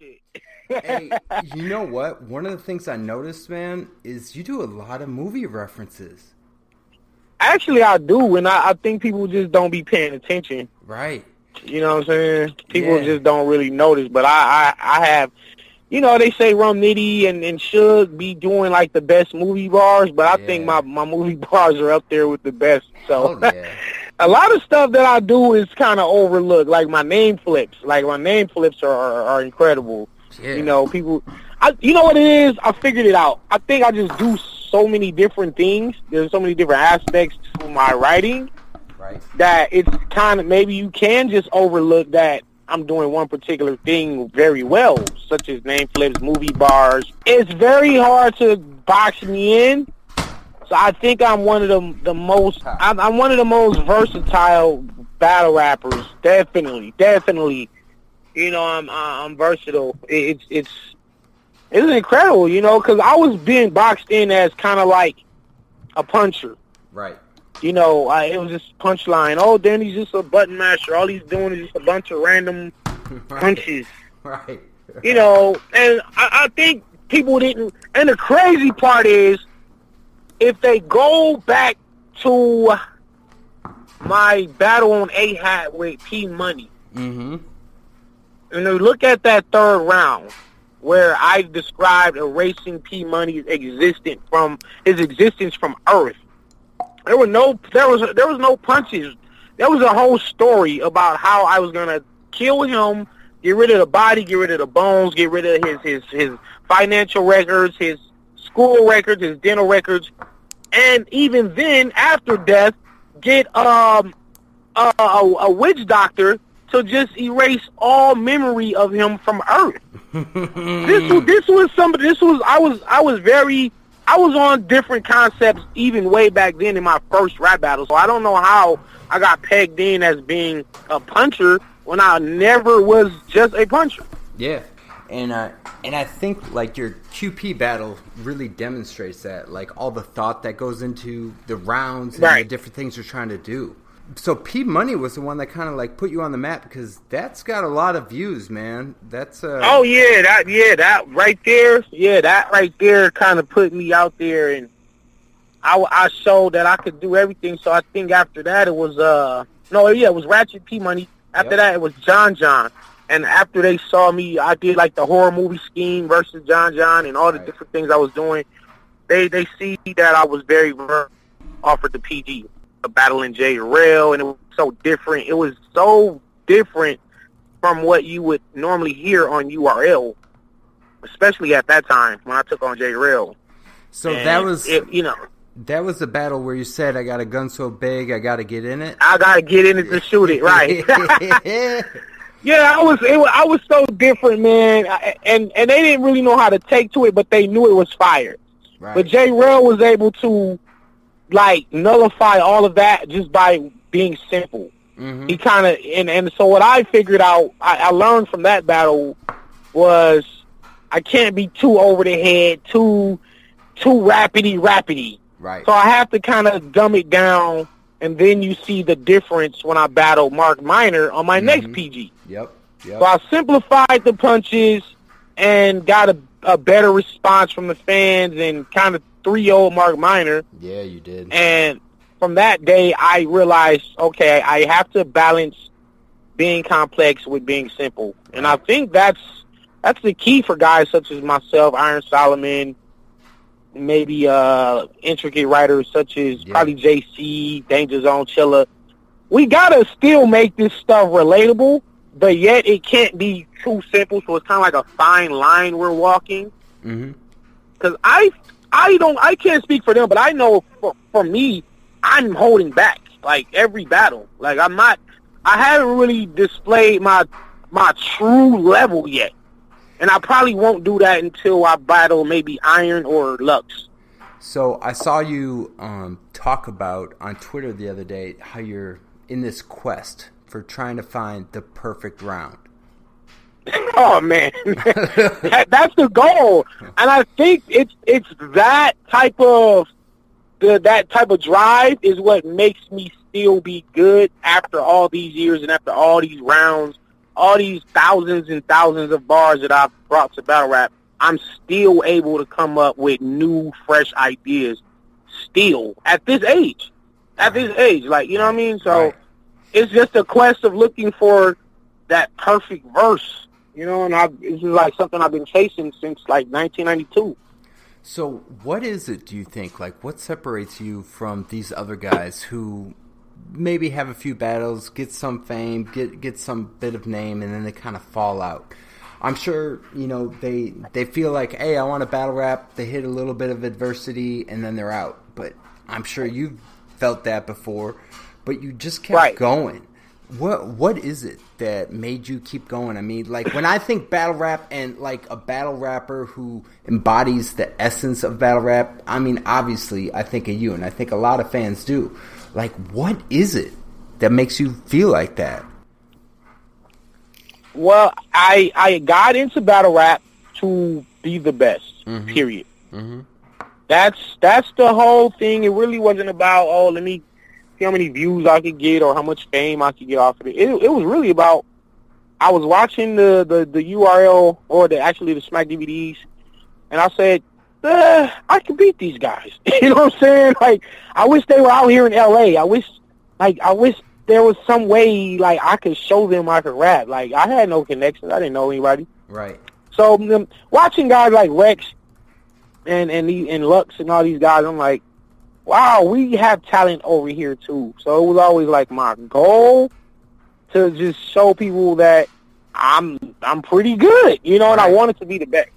shit. Hey, you know what? One of the things I noticed, man, is you do a lot of movie references. Actually, I do, and I think people just don't be paying attention. Right. You know what I'm saying? People just don't really notice, but I have... You know, they say Rum Nitty and Suge be doing, like, the best movie bars, but I think my movie bars are up there with the best. So a lot of stuff that I do is kind of overlooked. Like, my name flips. Like, my name flips are incredible. Yeah. You know, people... you know what it is? I figured it out. I think I just do so many different things. There's so many different aspects to my writing that it's kind of... Maybe you can just overlook that I'm doing one particular thing very well, such as name flips, movie bars. It's very hard to box me in, so I think I'm one of the most. I'm one of the most versatile battle rappers. Definitely. You know, I'm versatile. It's incredible, you know, because I was being boxed in as kind of like a puncher, right? You know, it was just punchline. Oh, Danny's just a button masher. All he's doing is just a bunch of random punches. Right. You know, and I think people didn't... And the crazy part is, if they go back to my battle on Ahat with P Money, and they look at that third round, where I described erasing P Money's existence from... His existence from Earth. There was no punches. There was a whole story about how I was gonna kill him, get rid of the body, get rid of the bones, get rid of his financial records, his school records, his dental records, and even then, after death, get a witch doctor to just erase all memory of him from Earth. I was on different concepts even way back then in my first rap battle, so I don't know how I got pegged in as being a puncher when I never was just a puncher. Yeah, and I think, like, your QP battle really demonstrates that, like, all the thought that goes into the rounds and the different things you're trying to do. So P Money was the one that kind of, like, put you on the map, because that's got a lot of views, man. That's that right there kind of put me out there, and I showed that I could do everything. So I think after that it was it was Ratchet P Money. After that it was John John, and after they saw me, I did, like, the horror movie Scheme versus John John and all the different things I was doing. They see that I was very offered the PG. Battling J-Rail, and it was so different. It was so different from what you would normally hear on URL, especially at that time when I took on J-Rail. So and that was, that was the battle where you said, "I got a gun so big, I got to get in it. I got to get in it to shoot it." Right? Yeah, I was so different, man, and they didn't really know how to take to it, but they knew it was fire. Right. But J-Rail was able to, like, nullify all of that just by being simple. He kind of, and so what I figured out, I learned from that battle was I can't be too over the head, too rapidy. Right. So I have to kind of dumb it down, and then you see the difference when I battle Mark Minor on my next PG. Yep. So I simplified the punches and got a better response from the fans and kind of 3-0 Mark Minor. Yeah, you did. And from that day, I realized, okay, I have to balance being complex with being simple. And I think that's the key for guys such as myself, Iron Solomon, maybe intricate writers such as probably JC, Danger Zone, Chilla. We got to still make this stuff relatable, but yet it can't be too simple. So it's kind of like a fine line we're walking. Because I can't speak for them, but I know for me, I'm holding back, like, every battle. Like, I haven't really displayed my true level yet. And I probably won't do that until I battle maybe Iron or Lux. So I saw you talk about on Twitter the other day how you're in this quest for trying to find the perfect round. Oh, man. That's the goal. And I think it's that type of drive is what makes me still be good after all these years and after all these rounds all these thousands and thousands of bars that I've brought to battle rap, I'm still able to come up with new, fresh ideas still at this age. At this age, like, you know what I mean? So it's just a quest of looking for that perfect verse, you know, and this is like something I've been chasing since like 1992. So what is it, do you think? Like, what separates you from these other guys who maybe have a few battles, get some fame, get some bit of name, and then they kind of fall out? I'm sure, you know, they feel like, hey, I want to battle rap. They hit a little bit of adversity, and then they're out. But I'm sure you've felt that before, but you just kept going. What is it that made you keep going? I mean, like, when I think battle rap and, like, a battle rapper who embodies the essence of battle rap, I mean, obviously, I think of you, and I think a lot of fans do. Like, what is it that makes you feel like that? Well, I got into battle rap to be the best, period. Mm-hmm. That's the whole thing. It really wasn't about, oh, let me see how many views I could get or how much fame I could get off of it. It was really about, I was watching the URL or the Smack DVDs, and I said, I can beat these guys. You know what I'm saying? Like, I wish they were out here in L.A. I wish there was some way, like, I could show them I could rap. Like, I had no connections. I didn't know anybody. Right. So, watching guys like Rex and Lux and all these guys, I'm like, wow, we have talent over here, too. So, it was always, like, my goal to just show people that I'm pretty good, you know, and I wanted to be the best.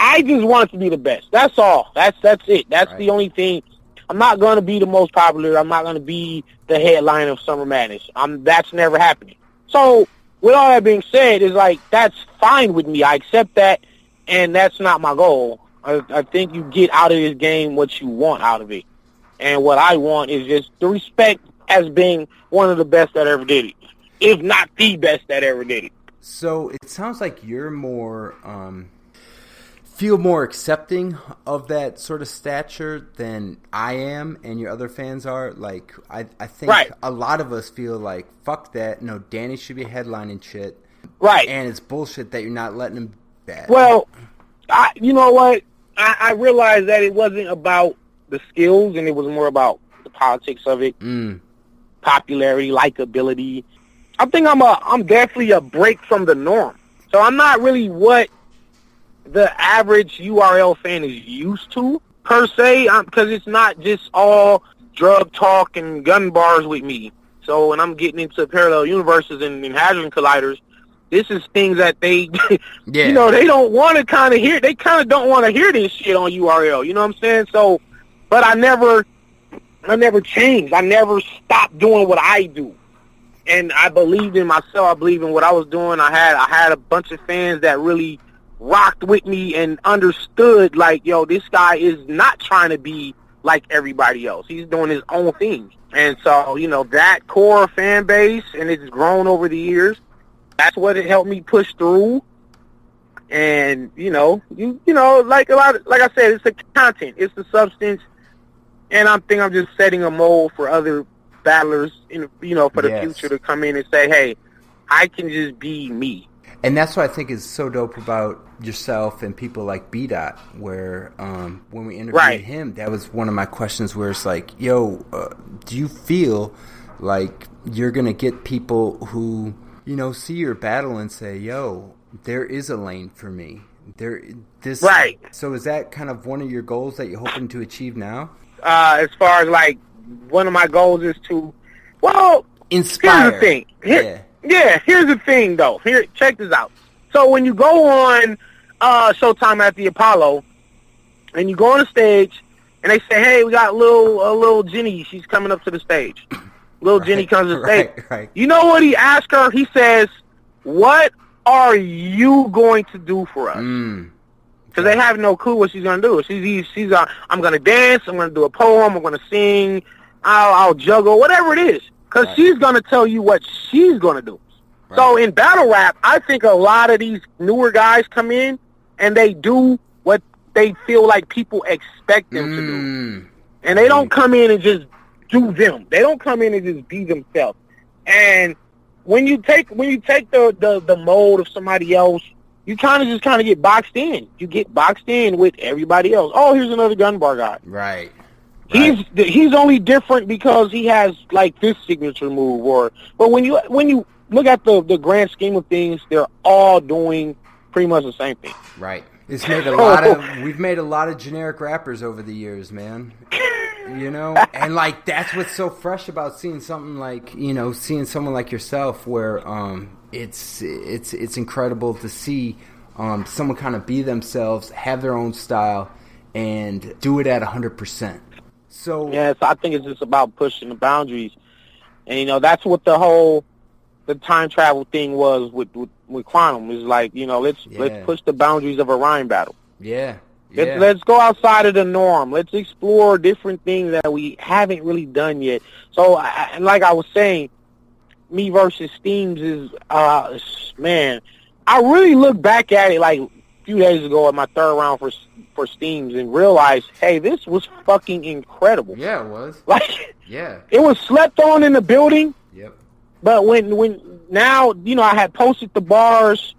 I just wanted to be the best. That's all. That's it. That's the only thing. I'm not going to be the most popular. I'm not going to be the headline of Summer Madness. That's never happening. So, with all that being said, it's like, that's fine with me. I accept that, and that's not my goal. I think you get out of this game what you want out of it. And what I want is just the respect as being one of the best that ever did it, if not the best that ever did it. So, it sounds like you're more... feel more accepting of that sort of stature than I am and your other fans are. Like, I think a lot of us feel like, fuck that. No, Danny should be headlining shit. Right. And it's bullshit that you're not letting him do that. Well, you know what? I realized that it wasn't about the skills, and it was more about the politics of it. Popularity, likability. I think I'm definitely a break from the norm. So I'm not really what the average URL fan is used to, per se, because it's not just all drug talk and gun bars with me. So when I'm getting into parallel universes and Hadron Colliders, this is things that they, you know, they don't want to kind of hear. They kind of don't want to hear this shit on URL. You know what I'm saying? So, but I never changed. I never stopped doing what I do. And I believed in myself. I believed in what I was doing. I had a bunch of fans that really rocked with me and understood, like, yo, this guy is not trying to be like everybody else. He's doing his own thing. And so, you know, that core fan base, and it's grown over the years, that's what it helped me push through. And, you know, you know, like a lot of, like I said, it's the content, it's the substance, and I think I'm just setting a mold for other battlers, in, you know, for the future to come in and say, hey, I can just be me. And that's what I think is so dope about yourself and people like B Dot, where when we interviewed him, that was one of my questions where it's like, yo, do you feel like you're going to get people who, you know, see your battle and say, yo, there is a lane for me? So is that kind of one of your goals that you're hoping to achieve now? As far as, like, one of my goals is to, well, inspire. Here's the thing. Yeah, here's the thing, though. Here, check this out. So when you go on Showtime at the Apollo, and you go on the stage, and they say, hey, we got little Jenny. She's coming up to the stage. Little Jenny comes to the stage. Right. You know what he asked her? He says, what are you going to do for us? Because they have no clue what she's going to do. She's I'm going to dance. I'm going to do a poem. I'm going to sing. I'll juggle. Whatever it is. Because she's going to tell you what she's going to do. Right. So in battle rap, I think a lot of these newer guys come in and they do what they feel like people expect them to do. And they don't come in and just do them. They don't come in and just be themselves. And when you take the mold of somebody else, you kind of just kind of get boxed in. You get boxed in with everybody else. Oh, here's another gun bar guy. Right. He's only different because he has like this signature move, or but when you look at the grand scheme of things, they're all doing pretty much the same thing. Right. It's made a lot of we've made a lot of generic rappers over the years, man. You know, and like that's what's so fresh about seeing something like, you know, seeing someone like yourself, where it's incredible to see someone kind of be themselves, have their own style, and do it at 100%. So yes, I think it's just about pushing the boundaries, and you know that's what the time travel thing was with Quantum. Is like, you know, let's push the boundaries of a rhyme battle. Yeah. Yeah. Let's go outside of the norm. Let's explore different things that we haven't really done yet. So, and like I was saying, me versus Steams is, man, I really looked back at it like a few days ago at my third round for Steams and realized, hey, this was fucking incredible. Yeah, it was. Like, yeah, it was slept on in the building. Yep. But when now, you know, I had posted the bars.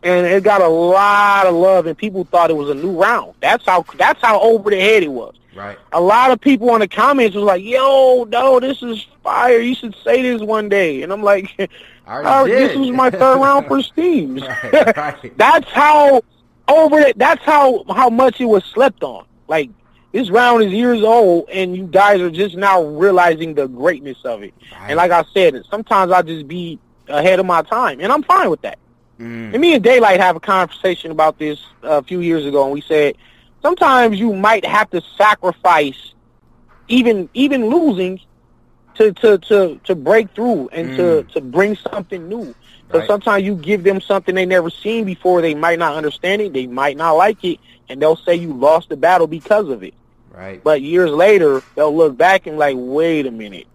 And it got a lot of love, and people thought it was a new round. That's how over the head it was. Right. A lot of people in the comments was like, "Yo, no, this is fire. You should say this one day." And I'm like, "This was my third round for Steams." Right, right. That's how over it. That's how much it was slept on. Like, this round is years old, and you guys are just now realizing the greatness of it. Right. And like I said, sometimes I just be ahead of my time, and I'm fine with that. Mm. And me and Daylight have a conversation about this a few years ago, and we said sometimes you might have to sacrifice even losing to break through and to bring something new. Because sometimes you give them something they never seen before, they might not understand it, they might not like it, and they'll say you lost the battle because of it. Right. But years later, they'll look back and like, wait a minute,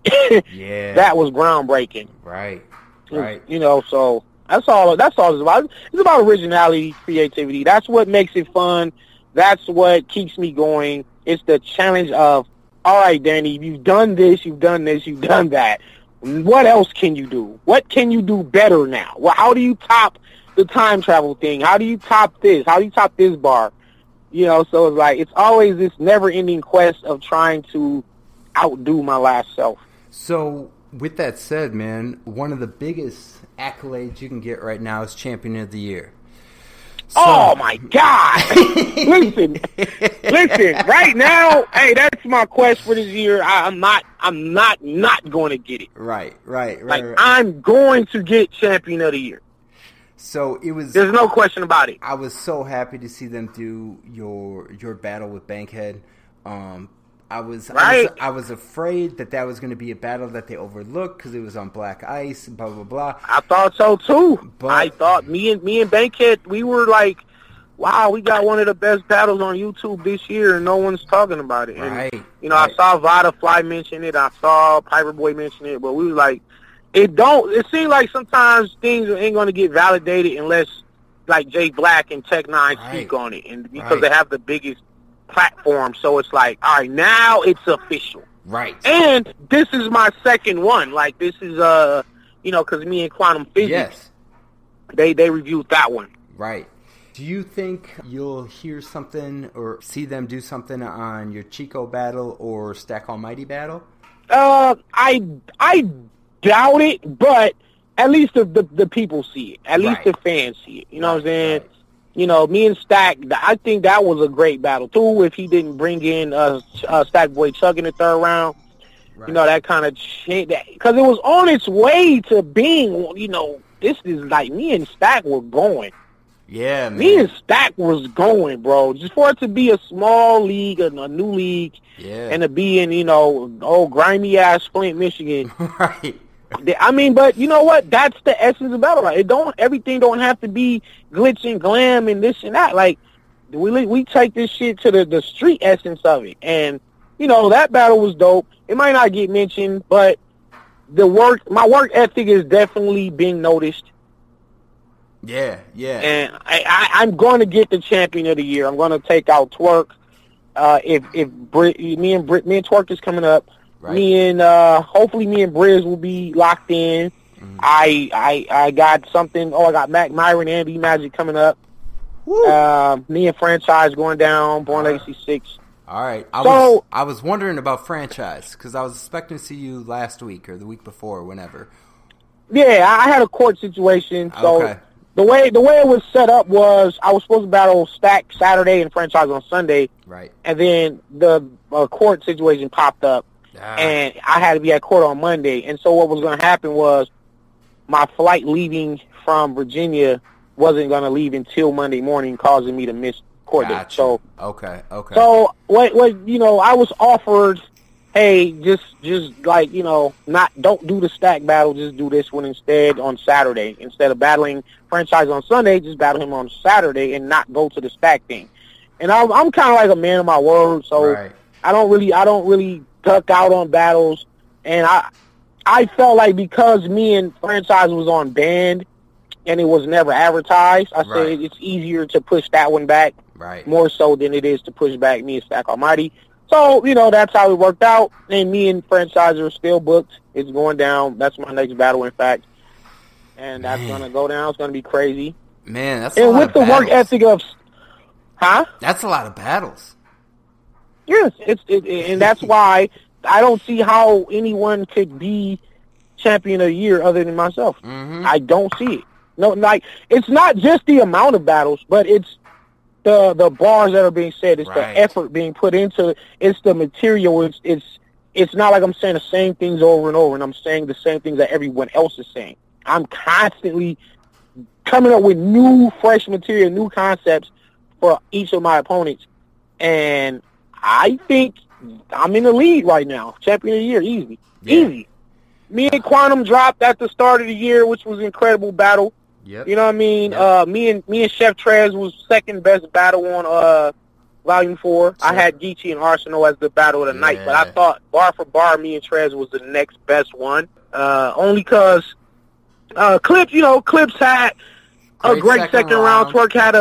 yeah, that was groundbreaking. Right. Right. You know, so. That's all it's about. It's about originality, creativity. That's what makes it fun. That's what keeps me going. It's the challenge of, all right, Danny, you've done this, you've done this, you've done that. What else can you do? What can you do better now? Well, how do you top the time travel thing? How do you top this? How do you top this bar? You know, so it's like, it's always this never-ending quest of trying to outdo my last self. So with that said, man, one of the biggest accolades you can get right now is Champion of the Year. So, oh my God! listen. Right now, hey, that's my quest for this year. I'm not going to get it. Right. Like, right. I'm going to get Champion of the Year. So it was. There's no question about it. I was so happy to see them do your battle with Bankhead. I was afraid that was going to be a battle that they overlooked because it was on black ice, blah, blah, blah. I thought so, too. But I thought me and Bankhead, we were like, wow, we got one of the best battles on YouTube this year, and no one's talking about it. Right. And, you know, right. I saw Vada Fly mention it. I saw Piperboy mention it. But we were like, it seems like sometimes things ain't going to get validated unless, like, Jay Black and Tech 9 speak on it. And because they have the biggest platform, so it's like, all right, now it's official, right? And this is my second one. Like, this is you know, because me and Quantum Physics, they reviewed that one, right? Do you think you'll hear something or see them do something on your Chico battle or Stack Almighty battle? I doubt it, but at least the people see it, at least the fans see it. You know what I'm saying? Right. You know, me and Stack, I think that was a great battle, too, if he didn't bring in Stack Boy Chuck in the third round. Right. You know, that kind of shit. Because it was on its way to being, you know, this is like me and Stack were going. Yeah, man. Me and Stack was going, bro. Just for it to be a small league, a new league, and to be in, you know, old grimy-ass Flint, Michigan. Right. I mean, but you know what? That's the essence of battle. Right? Everything don't have to be glitch and glam and this and that. Like, we take this shit to the street essence of it. And, you know, that battle was dope. It might not get mentioned, but my work ethic is definitely being noticed. Yeah. And I'm going to get the Champion of the Year. I'm going to take out Twerk. Me and Twerk is coming up. Right. Me and hopefully me and Briz will be locked in. I got something. Oh, I got Mac Myron and B Magic coming up. Me and Franchise going down. Born Legacy 6. All right. I was wondering about Franchise because I was expecting to see you last week or the week before, or whenever. Yeah, I had a court situation. So okay. The way it was set up was I was supposed to battle Stack Saturday and Franchise on Sunday. Right. And then the court situation popped up, and I had to be at court on Monday. And so what was going to happen was my flight leaving from Virginia wasn't going to leave until Monday morning, causing me to miss court date. So okay. So what you know, I was offered, hey, just like, you know, don't do the Stack battle, just do this one instead on Saturday. Instead of battling Franchise on Sunday, just battle him on Saturday and not go to the Stack thing. And I'm kind of like a man of my word, so right. I don't really duck out on battles. And I felt like because me and Franchise was on band and it was never advertised, I said it's easier to push that one back more so than it is to push back me and Stack Almighty. So, you know, that's how it worked out. And me and Franchise are still booked. It's going down. That's my next battle, in fact. And that's going to go down. It's going to be crazy. Man, that's a lot of battles. And with the work ethic of... Huh? That's a lot of battles. Yes. And that's why I don't see how anyone could be champion of the year other than myself. Mm-hmm. I don't see it. No, like, it's not just the amount of battles, but it's the bars that are being said, it's the effort being put into it, it's the material, it's not like I'm saying the same things over and over, and I'm saying the same things that everyone else is saying. I'm constantly coming up with new, fresh material, new concepts for each of my opponents, and I think I'm in the lead right now. Champion of the year, easy. Yeah. Easy. Me and Quantum dropped at the start of the year, which was an incredible battle. Yep. You know what I mean? Yep. Me and Chef Trez was second best battle on Volume 4. Sure. I had Geech and Arsenal as the battle of the night, but I thought bar for bar, me and Trez was the next best one. Only because Clips had a great second round. Twerk had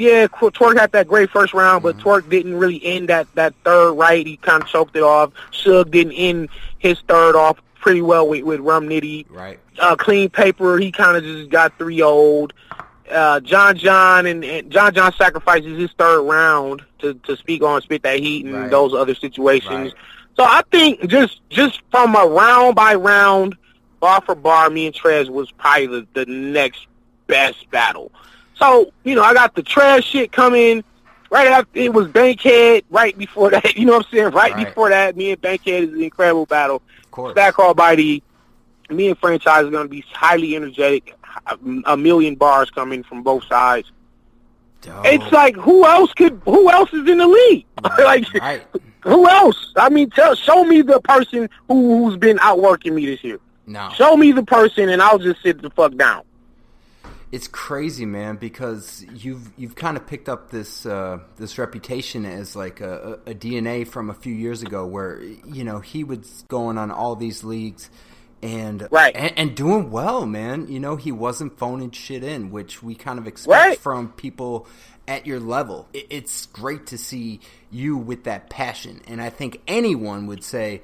Twerk had that great first round, but Twerk didn't really end that third right. He kind of choked it off. Suge didn't end his third off pretty well with Rum Nitty. Right. Clean Paper, he kind of just got 3-0'd. John and John sacrifices his third round to speak on Spit That Heat and those other situations. Right. So I think just from a round by round, bar for bar, me and Trez was probably the next best battle. So, you know, I got the Trez shit coming. Right after, it was Bankhead right before that. You know what I'm saying? Right before that, me and Bankhead is an incredible battle. Of course. Stack Almighty, me and Franchise are going to be highly energetic. A million bars coming from both sides. Dope. It's like, who else is in the league? Who else? I mean, show me the person who's been outworking me this year. No. Show me the person and I'll just sit the fuck down. It's crazy, man, because you've kind of picked up this reputation as like a DNA from a few years ago, where, you know, he was going on all these leagues and doing well, man. You know, he wasn't phoning shit in, which we kind of expect from people at your level. It's great to see you with that passion, and I think anyone would say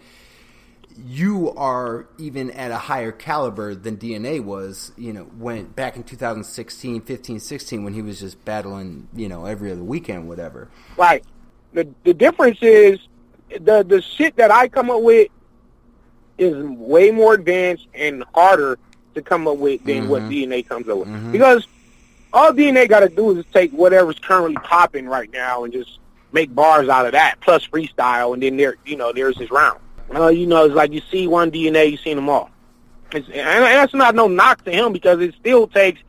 you are even at a higher caliber than DNA was, you know, when back in 2016, 15, 16, when he was just battling, you know, every other weekend, whatever. Right. The difference is the shit that I come up with is way more advanced and harder to come up with than what DNA comes up with. Mm-hmm. Because all DNA got to do is take whatever's currently popping right now and just make bars out of that, plus freestyle, and then there's his round. You know, it's like you see one DNA, you seen them all. And that's not no knock to him, because it still takes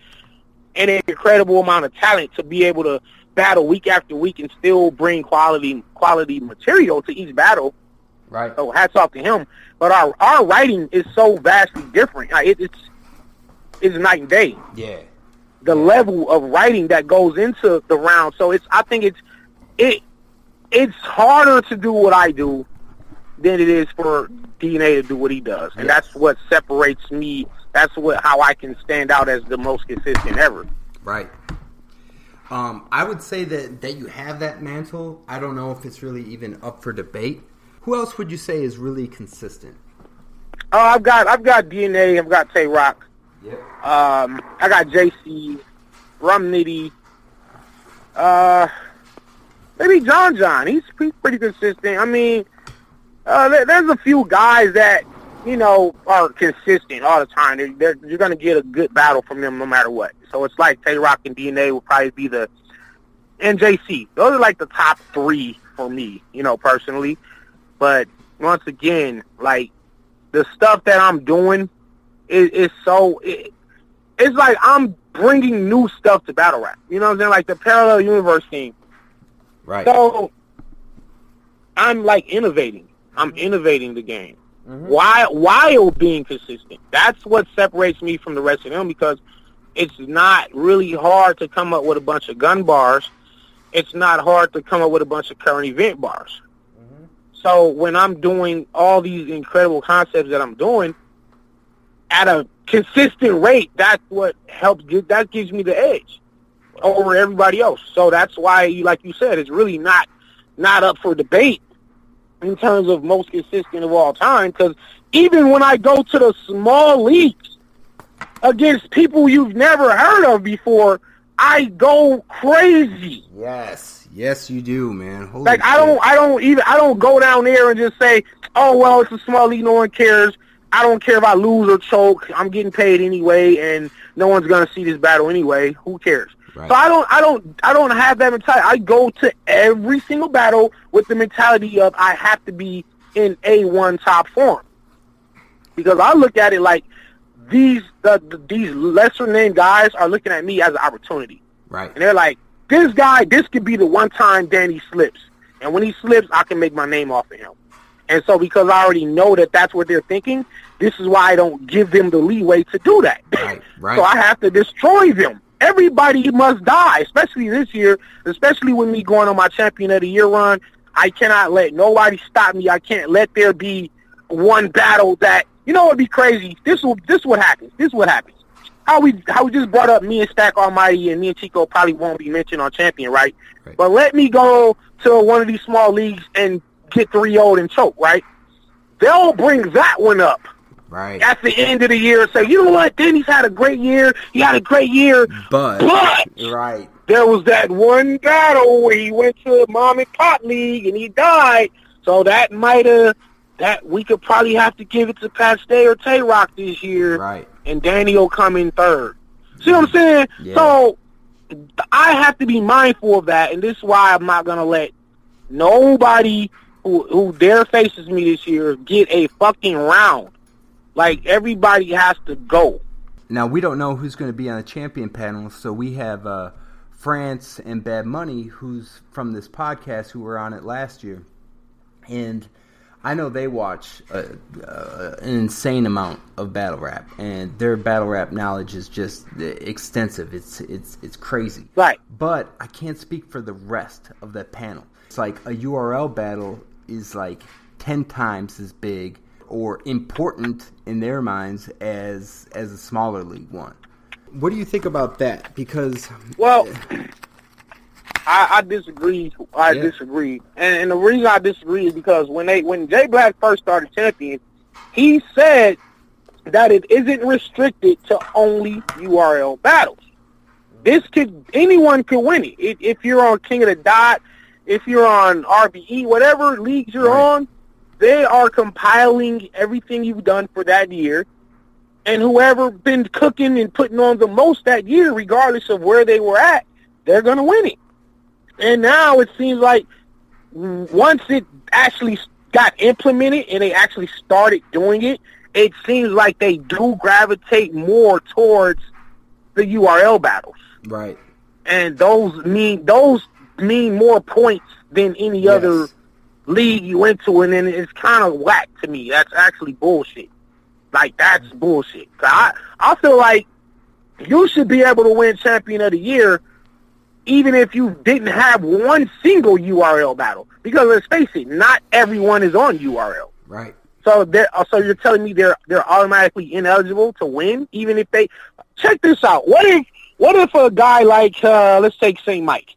an incredible amount of talent to be able to battle week after week and still bring quality material to each battle. Right. So hats off to him. But our writing is so vastly different. Like it's night and day. Yeah. The level of writing that goes into the round. So I think it's harder to do what I do than it is for DNA to do what he does. And that's what separates me. That's how I can stand out as the most consistent ever. Right. I would say that you have that mantle. I don't know if it's really even up for debate. Who else would you say is really consistent? I've got DNA. I've got Tay Rock. Yep. I got JC, Rum Nitty. Maybe John John. He's pretty consistent. I mean, there's a few guys that are consistent all the time. You're gonna get a good battle from them no matter what. So it's like Tay Rock and DNA will probably be the, and JC. Those are like the top three for me, personally. But once again, like, the stuff that I'm doing is like I'm bringing new stuff to battle rap. You know what I'm saying? Like the parallel universe thing. Right. So I'm like innovating. I'm innovating the game. Mm-hmm. While being consistent. That's what separates me from the rest of them, because it's not really hard to come up with a bunch of gun bars. It's not hard to come up with a bunch of current event bars. Mm-hmm. So when I'm doing all these incredible concepts that I'm doing at a consistent rate, that's what helps. That gives me the edge over everybody else. So that's why, like you said, it's really not up for debate in terms of most consistent of all time. Because even when I go to the small leagues against people you've never heard of before, I go crazy. Yes, you do, man. Holy like shit. I don't go down there and just say, oh well, it's a small league, no one cares. I don't care if I lose or choke. I'm getting paid anyway, and no one's gonna see this battle anyway. Who cares? Right. So I don't have that mentality. I go to every single battle with the mentality of I have to be in A1 top form, because I look at it like these lesser named guys are looking at me as an opportunity. Right. And they're like, this guy, this could be the one time Danny slips, and when he slips, I can make my name off of him. And so because I already know that that's what they're thinking, this is why I don't give them the leeway to do that. Right. So I have to destroy them. Everybody must die, especially this year, especially with me going on my Champion of the Year run. I cannot let nobody stop me. I can't let there be one battle that, it'd be crazy. This is what happens. How we just brought up me and Stack Almighty, and me and Chico probably won't be mentioned on Champion, right? But let me go to one of these small leagues and get 3-0 and choke, right? They'll bring that one up right at the end of the year and say, you know what, Denny's had a great year. He had a great year, but right, there was that one battle where he went to mom and pop league and he died. So that we could probably have to give it to Paste or Tay Rock this year, right? And Danny will come in third. See what I'm saying? Yeah. So I have to be mindful of that, and this is why I'm not gonna let nobody who dare faces me this year get a fucking round. Like, everybody has to go. Now, we don't know who's going to be on the champion panel, so we have France and Bad Money, who's from this podcast, who were on it last year. And I know they watch an insane amount of battle rap, and their battle rap knowledge is just extensive. It's crazy. Right. But I can't speak for the rest of that panel. It's like a URL battle is like 10 times as big or important in their minds as a smaller league one. What do you think about that? Because I disagree. I disagree. And the reason I disagree is because when Jay Black first started Champion, he said that it isn't restricted to only URL battles. Anyone could win it. If you're on King of the Dot, if you're on RBE, whatever leagues you're on, they are compiling everything you've done for that year. And whoever been cooking and putting on the most that year, regardless of where they were at, they're going to win it. And now it seems like once it actually got implemented and they actually started doing it, it seems like they do gravitate more towards the URL battles. Right. And those mean more points than any other league you went to, and then it's kind of whack to me. That's actually bullshit. Like, that's bullshit. I feel like you should be able to win Champion of the Year even if you didn't have one single URL battle. Because let's face it, not everyone is on URL. Right. So you're telling me they're automatically ineligible to win, even if they... Check this out. What if a guy like, let's take St. Mike.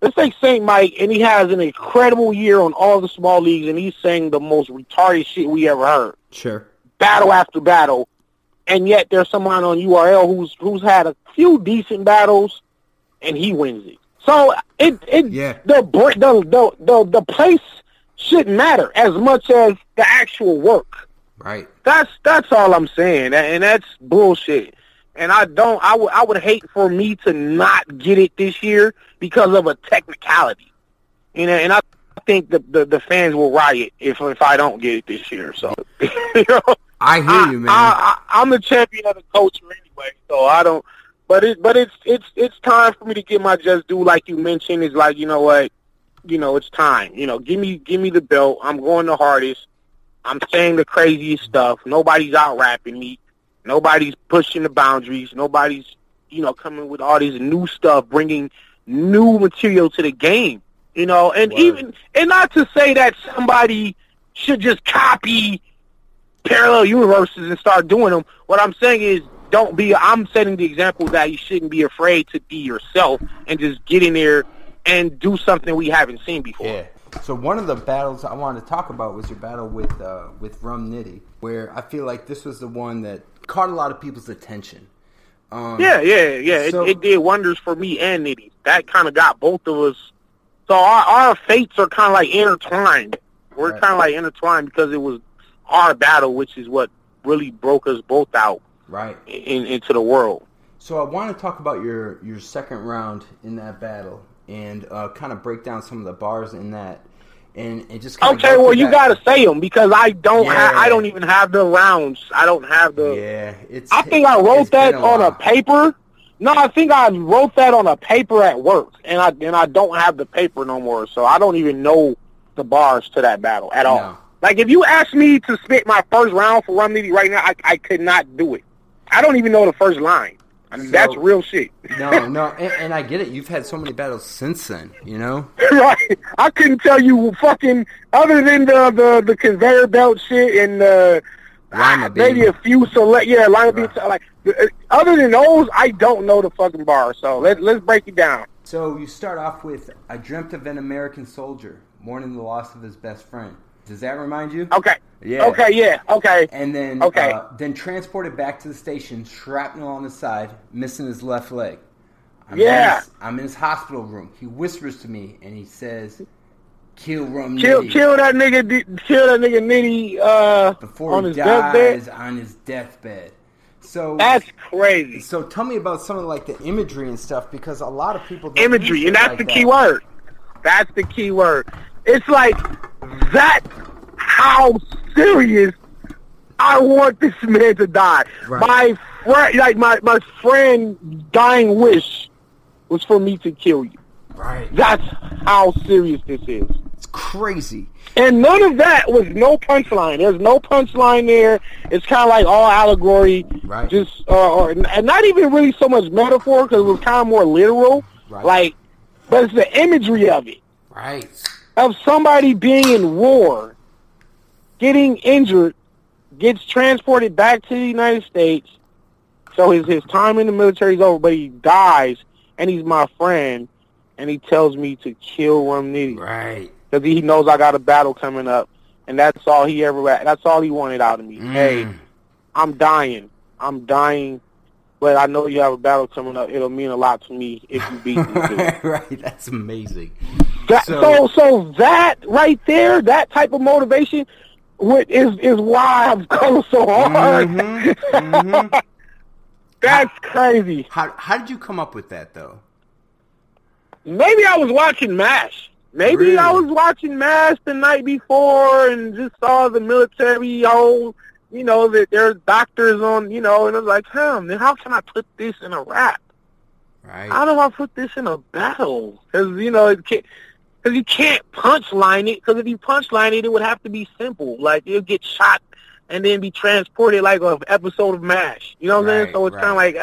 Let's take St. Mike, and he has an incredible year on all the small leagues, and he's saying the most retarded shit we ever heard. Sure. battle after battle, and yet there's someone on URL who's had a few decent battles, and he wins it. So the place shouldn't matter as much as the actual work. Right. That's all I'm saying, and that's bullshit. And I would hate for me to not get it this year because of a technicality. You know, and I think the fans will riot if I don't get it this year. So you know, I hear you, man. I'm the champion of the culture anyway, so I don't. But it's time for me to get my just due, like you mentioned. It's like, you know what, you know, it's time. You know, give me the belt. I'm going the hardest. I'm saying the craziest stuff. Nobody's out rapping me. Nobody's pushing the boundaries. Nobody's, you know, coming with all this new stuff, bringing new material to the game, you know. And not to say that somebody should just copy parallel universes and start doing them. What I'm saying is I'm setting the example that you shouldn't be afraid to be yourself and just get in there and do something we haven't seen before. Yeah. So one of the battles I wanted to talk about was your battle with Rum Nitty, where I feel like this was the one that caught a lot of people's attention. So, it did wonders for me and Nitty. That kind of got both of us. So our fates are kind of like intertwined. We're kind of like intertwined because it was our battle, which is what really broke us both out into the world. So I want to talk about your second round in that battle and kind of break down some of the bars in that. And just kind of you gotta say them because I don't. I don't even have the rounds. I don't have the. Yeah, it's. I think I wrote that on a paper. No, I think I wrote that on a paper at work, and I don't have the paper no more. So I don't even know the bars to that battle at all. No. Like if you asked me to spit my first round for Rum Nitty right now, I could not do it. I don't even know the first line. I mean, so, that's real shit. No, and I get it. You've had so many battles since then, you know? Right. I couldn't tell you fucking, other than the conveyor belt shit and maybe a few select, other than those, I don't know the fucking bar. So let's break it down. So you start off with, I dreamt of an American soldier mourning the loss of his best friend. Does that remind you? Okay. Yeah. Okay, yeah, okay. And then then transported back to the station, shrapnel on his side, missing his left leg. I'm in his hospital room. He whispers to me, and he says, kill Rum Nitty. Kill that nigga Nitty before he dies on his deathbed. So that's crazy. So tell me about some of like the imagery and stuff, because a lot of people... Imagery, and that's the key word. That's the key word. It's like... That's how serious I want this man to die. Right. My friend dying wish was for me to kill you. Right. That's how serious this is. It's crazy. And none of that was no punchline. There's no punchline there. It's kind of like all allegory. Right. Just and not even really so much metaphor because it was kind of more literal. Right. Like, but it's the imagery of it. Right. Of somebody being in war, getting injured, gets transported back to the United States, so his time in the military is over, but he dies, and he's my friend, and he tells me to kill Rum Nitty. Right. Because he knows I got a battle coming up, and that's all he ever had. That's all he wanted out of me. Hey, I'm dying. But I know you have a battle coming up. It'll mean a lot to me if you beat me too. Right, that's amazing. So that right there, that type of motivation is why I've come so hard. Mm-hmm, mm-hmm. That's crazy. How did you come up with that, though? Maybe I was watching MASH. Really? I was watching MASH the night before and just saw the military you know, that there's doctors on, you know, and I was like, how can I put this in a rap? Right. How do I put this in a battle? Because, you know, you can't punchline it, because if you punchline it, it would have to be simple. Like, you'll get shot and then be transported like an episode of MASH. You know what I'm saying? So it's kind of like,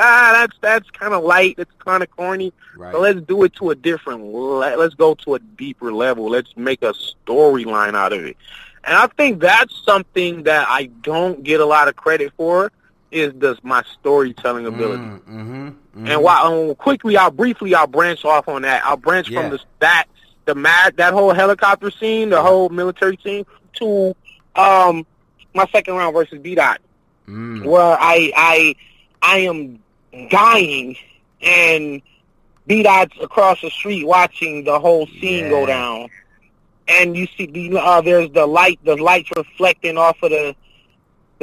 that's kind of light. That's kind of corny. Right. So let's do it to a different level. Let's go to a deeper level. Let's make a storyline out of it. And I think that's something that I don't get a lot of credit for is my storytelling ability. And while I'll branch off on that. I'll branch from that whole helicopter scene, the whole military scene, to my second round versus B Dot. where I am dying and B Dot's across the street watching the whole scene go down, and you see there's the lights reflecting off of the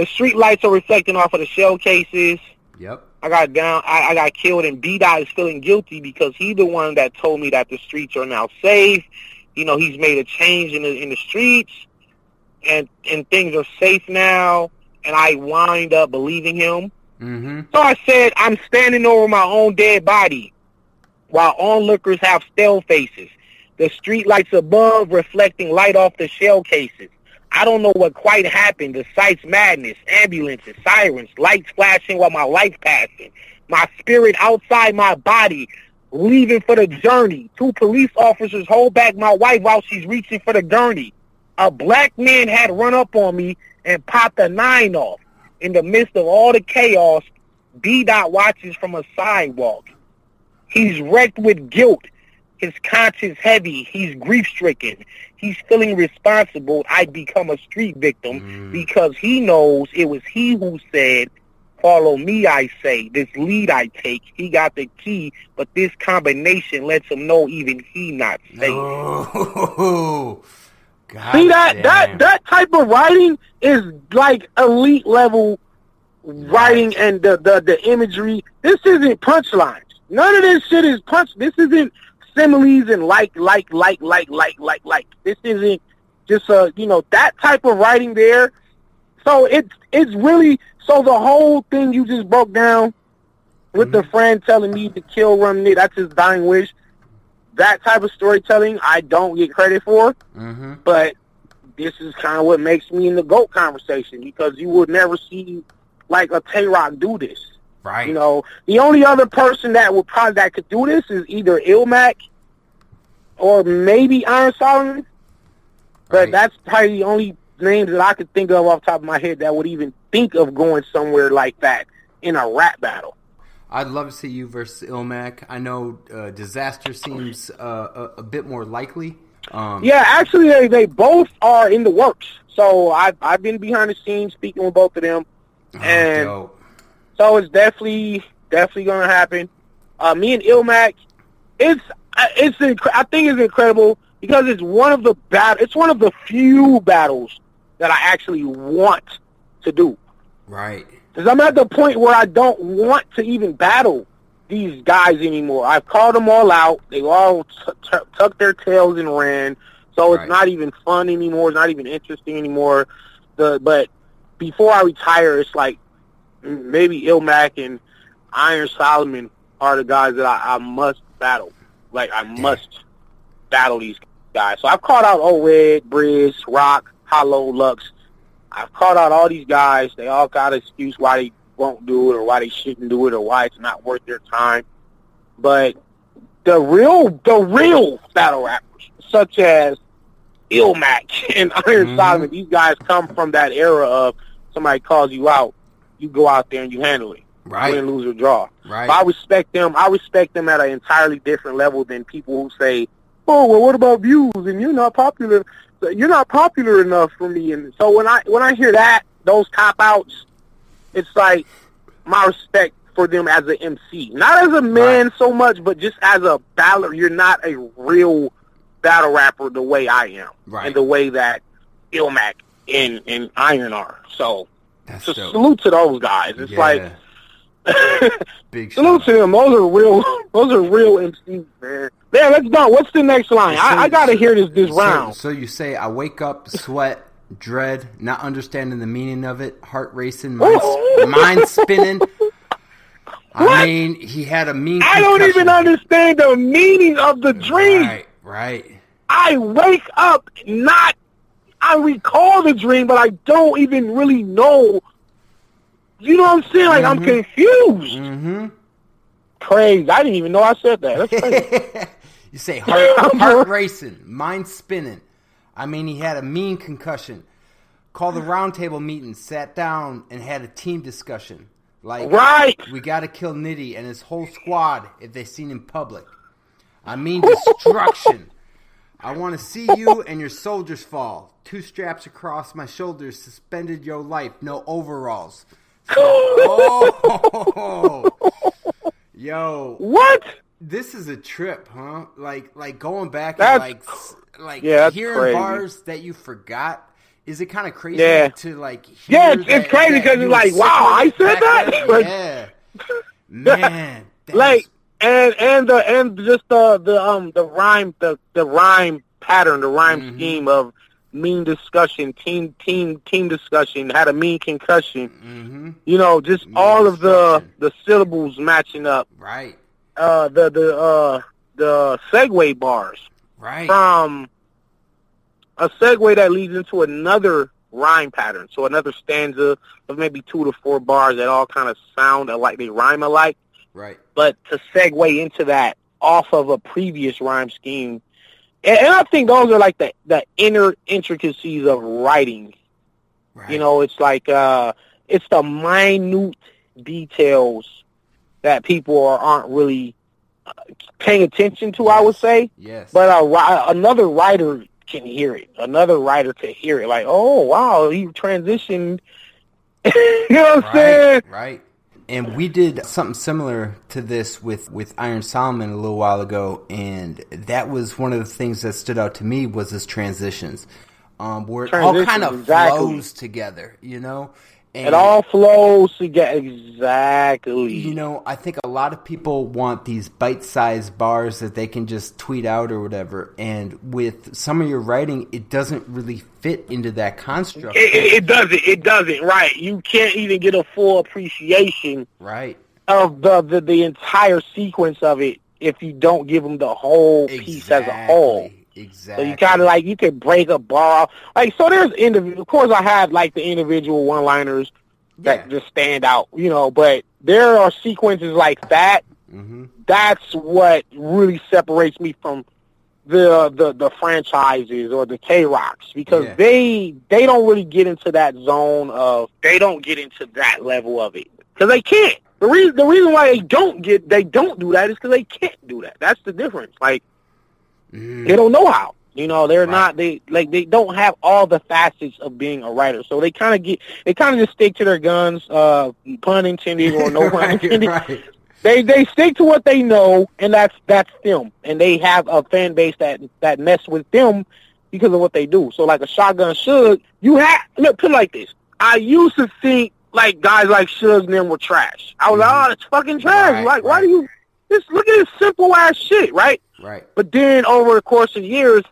street lights are reflecting off of the shell cases. Yep. I got killed, and B Dot is feeling guilty because he's the one that told me that the streets are now safe. You know, he's made a change in the streets, and things are safe now. And I wind up believing him. Mm-hmm. So I said, I'm standing over my own dead body, while onlookers have stale faces. The street lights above reflecting light off the shell cases. I don't know what quite happened. The sights, madness, ambulances, sirens, lights flashing while my life passing. My spirit outside my body, leaving for the journey. Two police officers hold back my wife while she's reaching for the gurney. A black man had run up on me and popped a 9 off. In the midst of all the chaos, B Dot watches from a sidewalk. He's wrecked with guilt. His conscience heavy. He's grief-stricken. He's feeling responsible. I become a street victim because he knows it was he who said, follow me, I say. This lead I take. He got the key, but this combination lets him know even he not safe. Oh, God. See, that type of writing is like elite level writing, and the imagery. This isn't punchlines. None of this shit is punch. This isn't similes and like. This isn't just that type of writing there. So it's really, so the whole thing you just broke down with the friend telling me to kill Rum Nitty, that's his dying wish. That type of storytelling I don't get credit for, but this is kind of what makes me in the GOAT conversation, because you would never see like a Tay Rock do this. Right. You know, the only other person that could do this is either Illmac or maybe Iron Solomon. But that's probably the only names that I could think of off the top of my head that would even think of going somewhere like that in a rap battle. I'd love to see you versus Illmac. I know Disaster seems a bit more likely. Actually, they both are in the works. So I've been behind the scenes speaking with both of them. Oh, and dope. So it's definitely going to happen. Me and Illmac, I think it's incredible because it's one of the few battles that I actually want to do. Right. Because I'm at the point where I don't want to even battle these guys anymore. I've called them all out. They all tucked their tails and ran. So it's not even fun anymore. It's not even interesting anymore. But before I retire, it's like, maybe Illmac and Iron Solomon are the guys that I must battle. Like, I must battle these guys. So I've called out Owed, Bridge, Rock, Hollow, Lux. I've called out all these guys. They all got an excuse why they won't do it or why they shouldn't do it or why it's not worth their time. But the real battle rappers, such as Illmac and Iron Solomon, these guys come from that era of somebody calls you out. You go out there and you handle it. Right. Win, lose, or draw. Right. But I respect them. I respect them at an entirely different level than people who say, "Oh, well, what about views? And you're not popular. You're not popular enough for me." And so when I hear that, those cop outs, it's like my respect for them as an MC, not as a man so much, but just as a battler. You're not a real battle rapper the way I am, and the way that Illmac and Iron are. So. That's just dope. Salute to those guys. It's like big salute to them. Those are real MCs, man. Man, let's go. What's the next line? I gotta hear this round. So you say, I wake up, sweat, dread, not understanding the meaning of it, heart racing, mind spinning. I mean, he had a mean. I don't even understand the meaning of the dream. Right. I wake up I recall the dream, but I don't even really know. You know what I'm saying? Like, I'm confused. Crazy. I didn't even know I said that. That's crazy. You say heart racing, mind spinning. I mean, he had a mean concussion. Called the roundtable meeting, sat down, and had a team discussion. Like, we got to kill Nitty and his whole squad if they seen him public. I mean, destruction. I want to see you and your soldiers fall. 2 straps across my shoulders, suspended your life, no overalls. Oh. Yo. What? This is a trip, huh? Like going back and like hearing crazy bars that you forgot. Is it kind of crazy to like hear it's crazy because you're like, wow, I said that? Like, yeah. Man. Like and just the rhyme the rhyme pattern, the rhyme scheme of mean discussion, team discussion, had a mean concussion. Mm-hmm. You know, just mean all discussion of the syllables matching up. Right. The segue bars. Right. From a segue that leads into another rhyme pattern. So another stanza of maybe 2 to 4 bars that all kind of sound alike, they rhyme alike. Right. But to segue into that off of a previous rhyme scheme. And I think those are like the inner intricacies of writing. Right. You know, it's like it's the minute details that people aren't really paying attention to, I would say. Yes. But another writer can hear it. Another writer can hear it. Like, oh, wow, he transitioned. You know what I'm saying? Right. And we did something similar to this with Iron Solomon a little while ago, and that was one of the things that stood out to me was his transitions, where it all kind of flows together, you know? And it all flows together, exactly. You know, I think a lot of people want these bite-sized bars that they can just tweet out or whatever, and with some of your writing, it doesn't really fit into that construct. It doesn't, right. You can't even get a full appreciation of the entire sequence of it if you don't give them the whole piece as a whole. Exactly. So you kind of like, you can break a bar. Like, so there's of course I have like the individual one-liners that just stand out, you know, but there are sequences like that. Mm-hmm. That's what really separates me from the franchises or the Tay Rocks because they don't really get into that zone of, they don't get into that level of it because they can't. The reason why they don't do that is because they can't do that. That's the difference. Like, they don't know how, you know, they're not, they don't have all the facets of being a writer. So they kind of just stick to their guns, pun intended or no pun intended. Right. They stick to what they know, and that's them. And they have a fan base that mess with them because of what they do. So like a Shotgun Suge, put it like this. I used to think like guys like Suge and them were trash. I was like, oh, that's fucking trash. Right, like, why do you just look at this simple ass shit, right? Right. But then over the course of years,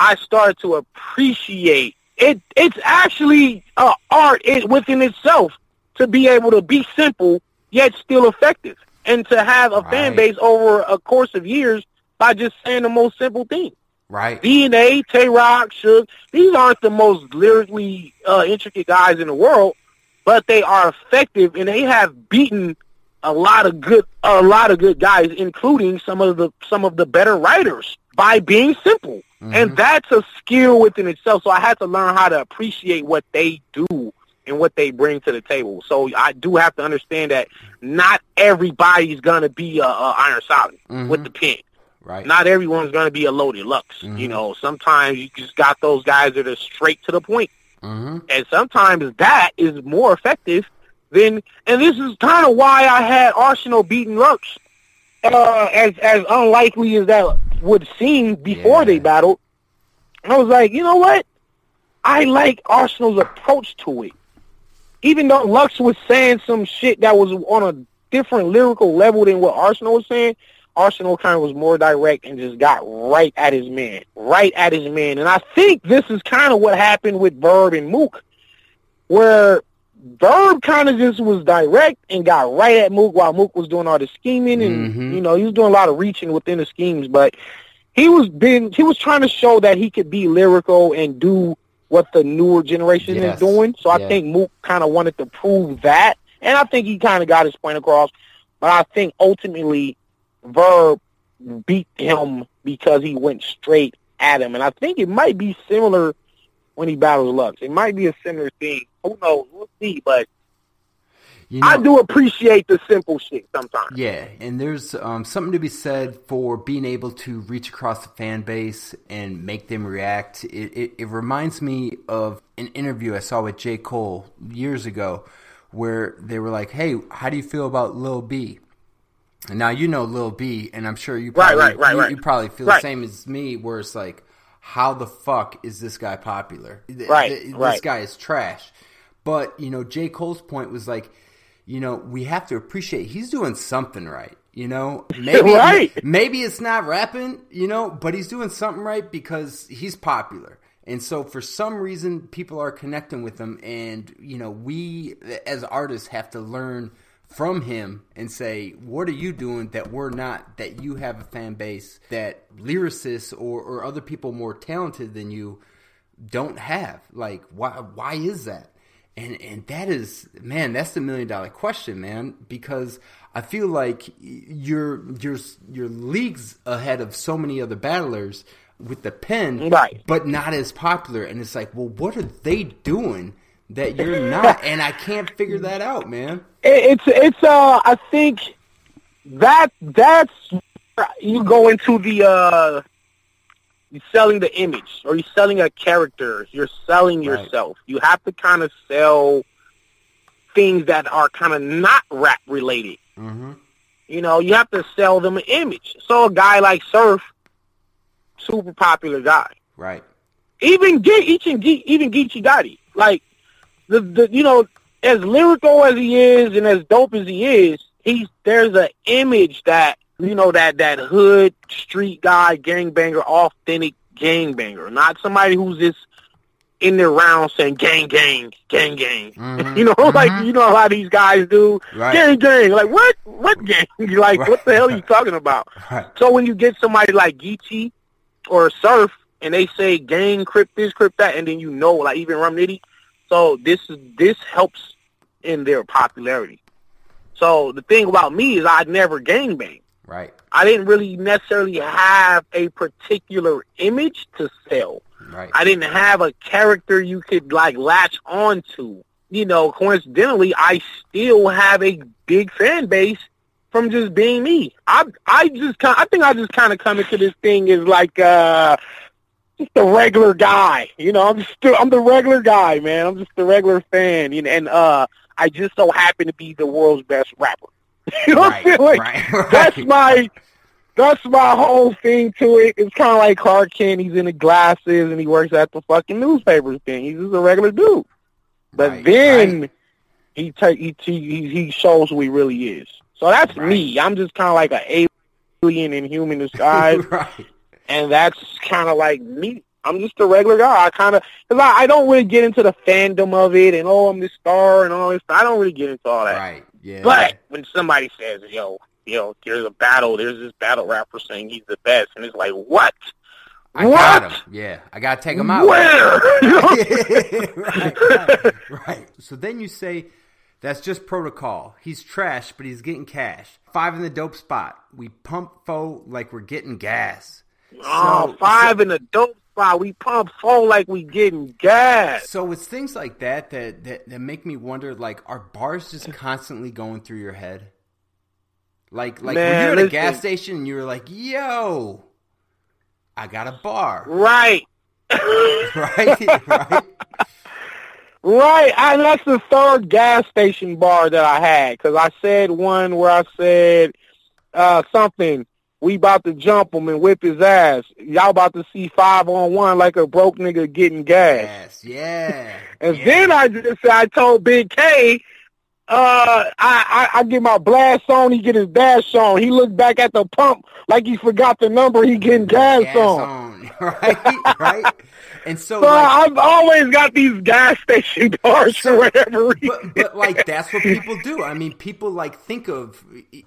I started to appreciate it. It's actually art within itself to be able to be simple yet still effective and to have a fan base over a course of years by just saying the most simple thing. Right. DNA, Tay Rock, Suge, these aren't the most lyrically intricate guys in the world, but they are effective and they have beaten a lot of good guys, including some of the better writers, by being simple, and that's a skill within itself. So I had to learn how to appreciate what they do and what they bring to the table. So I do have to understand that not everybody's gonna be a Iron Solid with the pen. Right. Not everyone's gonna be a Loaded Lux. You know, sometimes you just got those guys that are straight to the point, and sometimes that is more effective. And this is kind of why I had Arsenal beating Lux, as unlikely as that would seem before they battled. And I was like, you know what? I like Arsenal's approach to it. Even though Lux was saying some shit that was on a different lyrical level than what Arsenal was saying, Arsenal kind of was more direct and just got right at his man. And I think this is kind of what happened with Verb and Mook, where Verb kind of just was direct and got right at Mook while Mook was doing all the scheming and, you know, he was doing a lot of reaching within the schemes, but he was trying to show that he could be lyrical and do what the newer generation is doing. So I think Mook kind of wanted to prove that, and I think he kind of got his point across, but I think ultimately Verb beat him because he went straight at him, and I think it might be similar when he battles Lux. It might be a similar thing. Who knows? We'll see, but you know, I do appreciate the simple shit sometimes. Yeah, and there's something to be said for being able to reach across the fan base and make them react. It reminds me of an interview I saw with J. Cole years ago where they were like, hey, how do you feel about Lil B? And now you know Lil B, and I'm sure you probably, you probably feel the same as me, where it's like, how the fuck is this guy popular? This guy is trash. But, you know, J. Cole's point was like, you know, we have to appreciate he's doing something right. You know, maybe maybe it's not rapping, you know, but he's doing something right because he's popular. And so for some reason, people are connecting with him. And, you know, we as artists have to learn from him and say, what are you doing that we're not, that you have a fan base that lyricists or other people more talented than you don't have? Like, why is that? And that is, man, that's the $1 million question, man, because I feel like you're leagues ahead of so many other battlers with the pen, but not as popular. And it's like, well, what are they doing that you're not? And I can't figure that out, man. It's I think that's you go into the you're selling the image, or you're selling a character. You're selling yourself. You have to kind of sell things that are kind of not rap related. Mm-hmm. You know, you have to sell them an image. So a guy like Surf, super popular guy. Right. Even Geechee Gotti. Like, the you know, as lyrical as he is and as dope as he is, there's an image that, you know, that hood, street guy, gangbanger, authentic gangbanger. Not somebody who's just in their round saying gang, gang, gang, gang. Mm-hmm. You know, like, you know how these guys do? Right. Gang, gang. Like, what? What gang? Like, what the hell are you talking about? Right. So when you get somebody like Geechee or Surf, and they say gang, crip this, crip that, and then you know, like, even Rum Nitty. So this helps in their popularity. So the thing about me is I never gang bang. Right. I didn't really necessarily have a particular image to sell. Right. I didn't have a character you could, like, latch on to. You know, coincidentally, I still have a big fan base from just being me. I think I just kind of come into this thing as, like, just a regular guy. You know, I'm the regular guy, man. I'm just the regular fan. You know, and I just so happen to be the world's best rapper. You know what I'm saying? Like, that's my whole thing to it. It's kind of like Clark Kent. He's in the glasses and he works at the fucking newspaper thing. He's just a regular dude. But he shows who he really is. So that's me. I'm just kind of like an alien in human disguise. And that's kind of like me. I'm just a regular guy. I don't really get into the fandom of it and, oh, I'm this star and all this. I don't really get into all that. Right. Yeah. But when somebody says, yo, there's a battle, there's this battle rapper saying he's the best, and it's like, what? Got him. Yeah, I got to take him out. Where? Right. So then you say, that's just protocol. He's trash, but he's getting cash. 5 in the dope spot. We pump foe like we're getting gas. Oh, so, 5 in the dope spot. We pump foe like we getting gas. So it's things like that make me wonder, like, are bars just constantly going through your head? Like when you're at a gas station and you're like, yo, I got a bar. Right. Right. Right. And that's the third gas station bar that I had, because I said one where I said something. We about to jump him and whip his ass. Y'all about to see 5-on-1 like a broke nigga getting gas. Yes, yeah. Then I told Big K, I get my blast on, he get his dash on. He looked back at the pump like he forgot the number, he getting gas on. Right? And so like, I've always got these gas station bars for whatever reason. But like, that's what people do. I mean, people like think of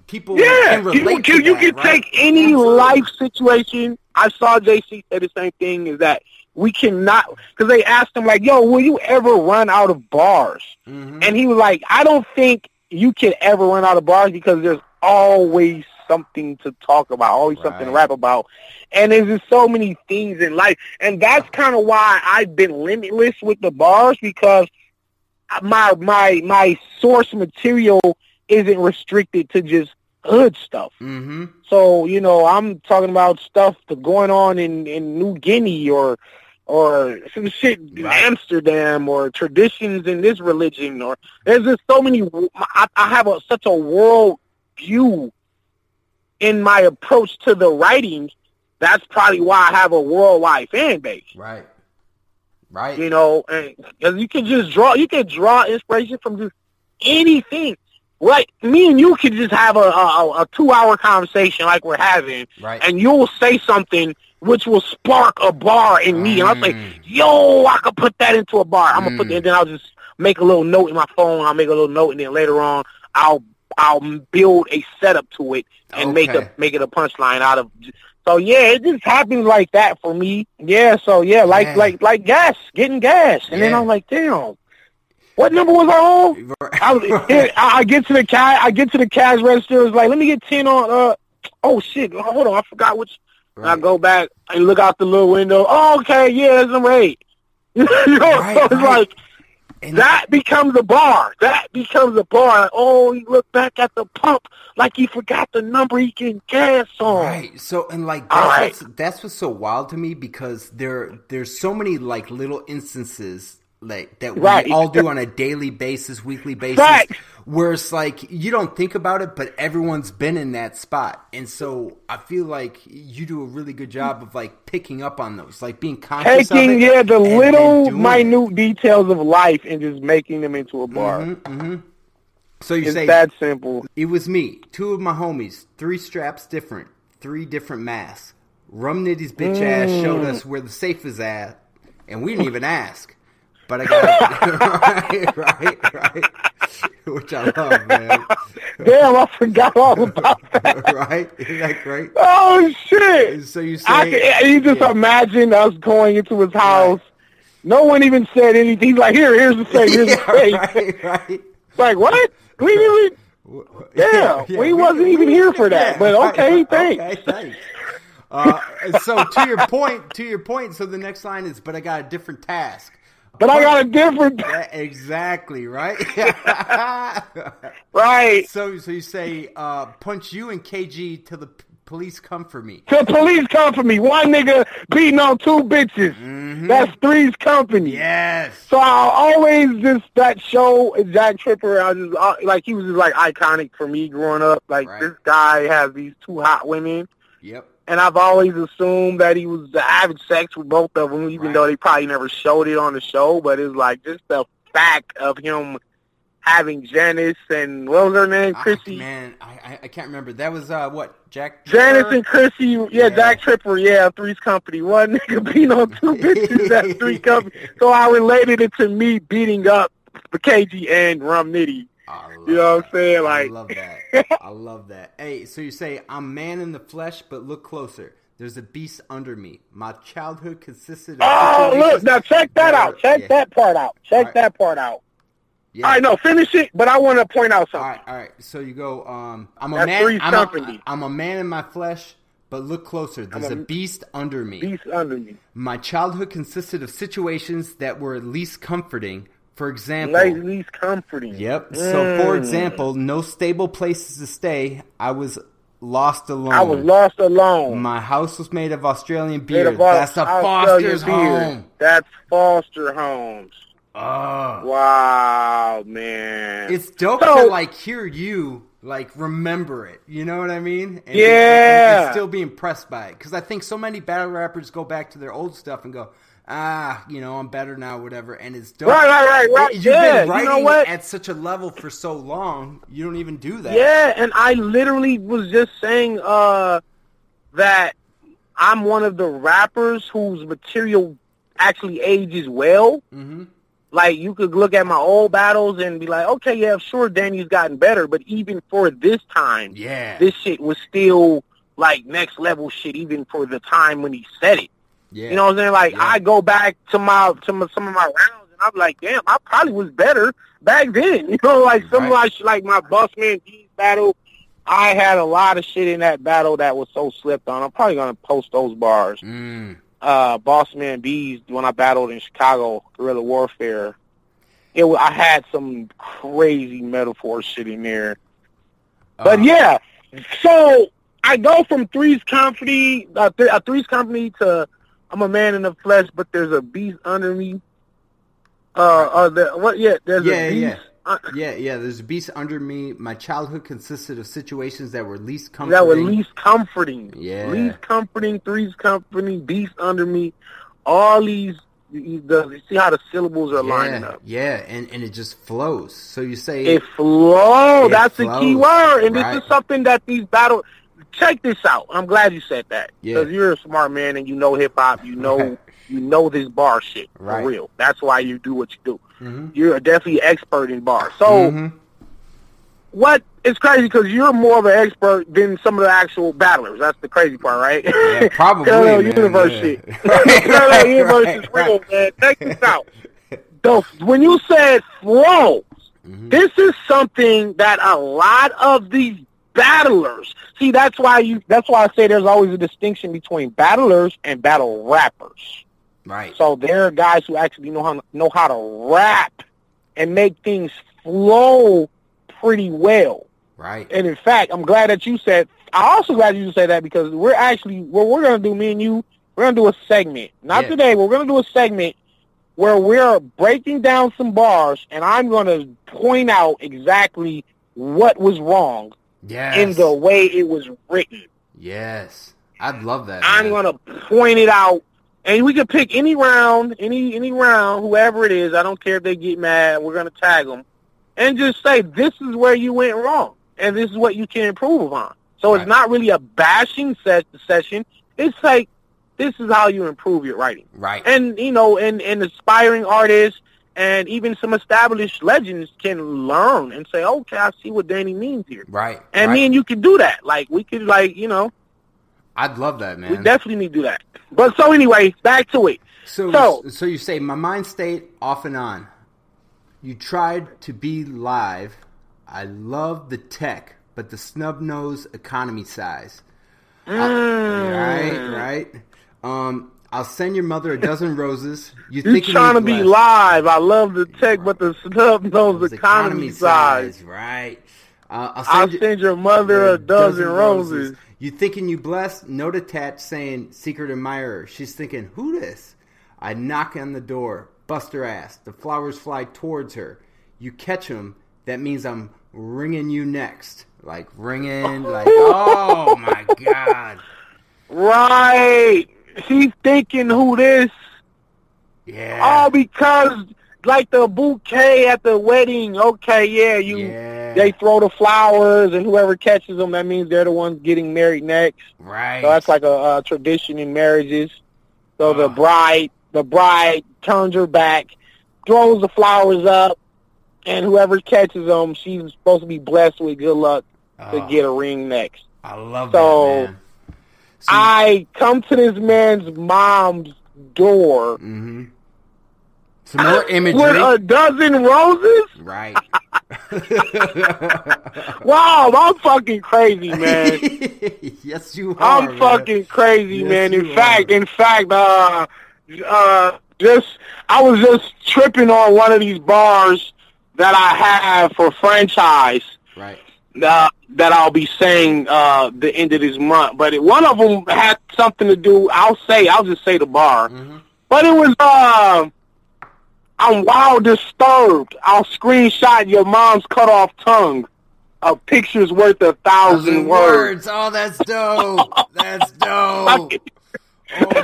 people. Yeah, can relate you, to you that, can take any life situation. I saw JC say the same thing. Is that we cannot, because they asked him like, "Yo, will you ever run out of bars?" Mm-hmm. And he was like, "I don't think you can ever run out of bars because there's always something to talk about, always something to rap about." And there's just so many things in life. And that's kind of why I've been limitless with the bars, because my source material isn't restricted to just hood stuff. Mm-hmm. So, you know, I'm talking about stuff going on in New Guinea or, or some shit in Amsterdam, or traditions in this religion, or there's just so many. I have such a world view in my approach to the writing. That's probably why I have a worldwide fan base. Right. Right. You know, because you can just draw. You can draw inspiration from just anything. Like me and you could just have a 2-hour conversation like we're having, right, and you'll say something which will spark a bar in me, and I'll say, "Yo, I could put that into a bar." I'm gonna put that, and then I'll just make a little note in my phone. I'll make a little note, and then later on, I'll build a setup to it and make it a punchline out of. So yeah, it just happened like that for me. Yeah, so yeah, like gas, getting gas, and then I'm like, damn. What number was I on? I get to the cash. I get to the cash register. It's like, let me get 10 on. Oh shit! Hold on, I forgot which. Right. And I go back and look out the little window. Oh, okay, yeah, it's number 8. You know, right, so it's like and that becomes a bar. That becomes a bar. Oh, he looked back at the pump like he forgot the number he getting gas on. Right. So and like that's what's so wild to me, because there's so many like little instances. Like that we all do on a daily basis, weekly basis, where it's like you don't think about it, but everyone's been in that spot. And so I feel like you do a really good job of like picking up on those, like being conscious of it, the little minute details of life and just making them into a bar. So you say that simple. It was me, 2 of my homies, 3 straps different, 3 different masks. Rum Nitty's bitch ass showed us where the safe is at, and we didn't even ask. But I got it. right. Which I love, man. Damn, I forgot all about that. Right? Isn't that great? Oh, shit. So you say... you just imagine us going into his house. Right. No one even said anything. He's like, here's the safe, here's the safe. Right. Like, what? We didn't even... Yeah, we wasn't even here for that. Yeah, but okay, thanks. So to your point, so the next line is, but I got a different task. But I got a different... Yeah, exactly, right? Right. So you say, punch you and KG till the police come for me. Till police come for me. One nigga beating on 2 bitches. Mm-hmm. That's Three's Company. Yes. So I always just... That show, Jack Tripper, he was just, like, iconic for me growing up. Like, This guy has these 2 hot women. Yep. And I've always assumed that he was having sex with both of them, even though they probably never showed it on the show. But it's like just the fact of him having Janice and what was her name, Chrissy? Man, I can't remember. That was Jack Tripper? Janice and Chrissy, Jack Tripper, Three's Company. One nigga beating on 2 bitches, that's Three's Company. So I related it to me beating up KG and Rum Nitty. You know what I'm saying? Like, I love that. Hey, so you say, I'm man in the flesh, but look closer. There's a beast under me. My childhood consisted of... Oh, look, now check that out. Check that part out. Yeah. All right, no, finish it, but I want to point out something. All right. So you go, I'm a man in my flesh, but look closer. There's a beast under me. My childhood consisted of situations that were at least comforting. For example, least comforting. Yep. So, for example, no stable places to stay. I was lost alone. My house was made of Australian beer. That's a Foster's home. That's Foster homes. Oh, wow, man! It's dope to like hear you like remember it. You know what I mean? And and still be impressed by it, because I think so many battle rappers go back to their old stuff and go, you know, I'm better now, whatever, and it's dope. Right. You've been writing at such a level for so long, you don't even do that. Yeah, and I literally was just saying that I'm one of the rappers whose material actually ages well. Mm-hmm. Like, you could look at my old battles and be like, okay, yeah, sure, Danny's gotten better, but even for this time, this shit was still, like, next level shit, even for the time when he said it. Yeah. You know what I'm saying? Like, I go back to some of my rounds, and I'm like, damn, I probably was better back then. You know, like like my Bossman G's battle, I had a lot of shit in that battle that was so slipped on. I'm probably gonna post those bars. Bossman B's, when I battled in Chicago, guerrilla warfare, I had some crazy metaphor shit in there. But yeah, so I go from Three's Company to I'm a man in the flesh, but there's a beast under me. There's a beast. There's a beast under me. My childhood consisted of situations that were least comforting. Least comforting, three's comforting, beast under me. All these, you see how the syllables are lining up. Yeah, and it just flows. So you say... It flows. That's the key word. And right. This is something that these battle... Check this out. I'm glad you said that. Because you're a smart man and you know hip-hop. You know... You know this bar shit for real. That's why you do what you do. Mm-hmm. You're definitely an expert in bars. So, It's crazy because you're more of an expert than some of the actual battlers. That's the crazy part, right? Yeah, probably. Parallel universe shit. Parallel universe is real, man. Check this out. When you said flows, this is something that a lot of these battlers. See, that's why I say there's always a distinction between battlers and battle rappers. Right. So there are guys who actually know how to rap and make things flow pretty well. Right. And in fact, I'm glad that you said. I'm also glad you said that because we're actually what we're gonna do. Me and you, we're gonna do a segment. Not today. We're gonna do a segment where we're breaking down some bars, and I'm gonna point out exactly what was wrong. Yes. In the way it was written. Yes. I'd love that. I'm going to point it out. And we can pick any round, any round, whoever it is. I don't care if they get mad. We're going to tag them. And just say, this is where you went wrong. And this is what you can improve upon. So It's not really a bashing session. It's like, this is how you improve your writing. Right. And, and aspiring artists and even some established legends can learn and say, okay, I see what Danny means here. Right. And me and you can do that. Like, we could, I'd love that, man. We definitely need to do that. But so anyway, back to it. So you say, my mind stayed off and on. You tried to be live. I love the tech, but the snub-nosed economy size. Right. I'll send your mother a dozen roses. You're trying to be live. I love the tech, but the snub knows economy size. Right. I'll send your mother a dozen roses. You thinking you blessed? Note attached saying secret admirer. She's thinking, who this? I knock on the door. Bust her ass. The flowers fly towards her. You catch them. That means I'm ringing you next. Like ringing. Like, oh, my God. Right. She's thinking who this? Yeah. All because like the bouquet at the wedding. Okay, they throw the flowers and whoever catches them, that means they're the ones getting married next. Right. So that's like a tradition in marriages. So the bride turns her back, throws the flowers up, and whoever catches them, she's supposed to be blessed with good luck to get a ring next. I love that, man. See? I come to this man's mom's door. Mm-hmm. Some more imagery. With a dozen roses? Right. Wow, I'm fucking crazy, man. Yes, you are. I'm fucking crazy, yes, man. I was just tripping on one of these bars that I have for Franchise. Right. That I'll be saying the end of this month, but one of them had something to do. I'll just say the bar, but it was I'm wild disturbed. I'll screenshot your mom's cut off tongue. A picture's worth 1,000 words. Oh, that's dope.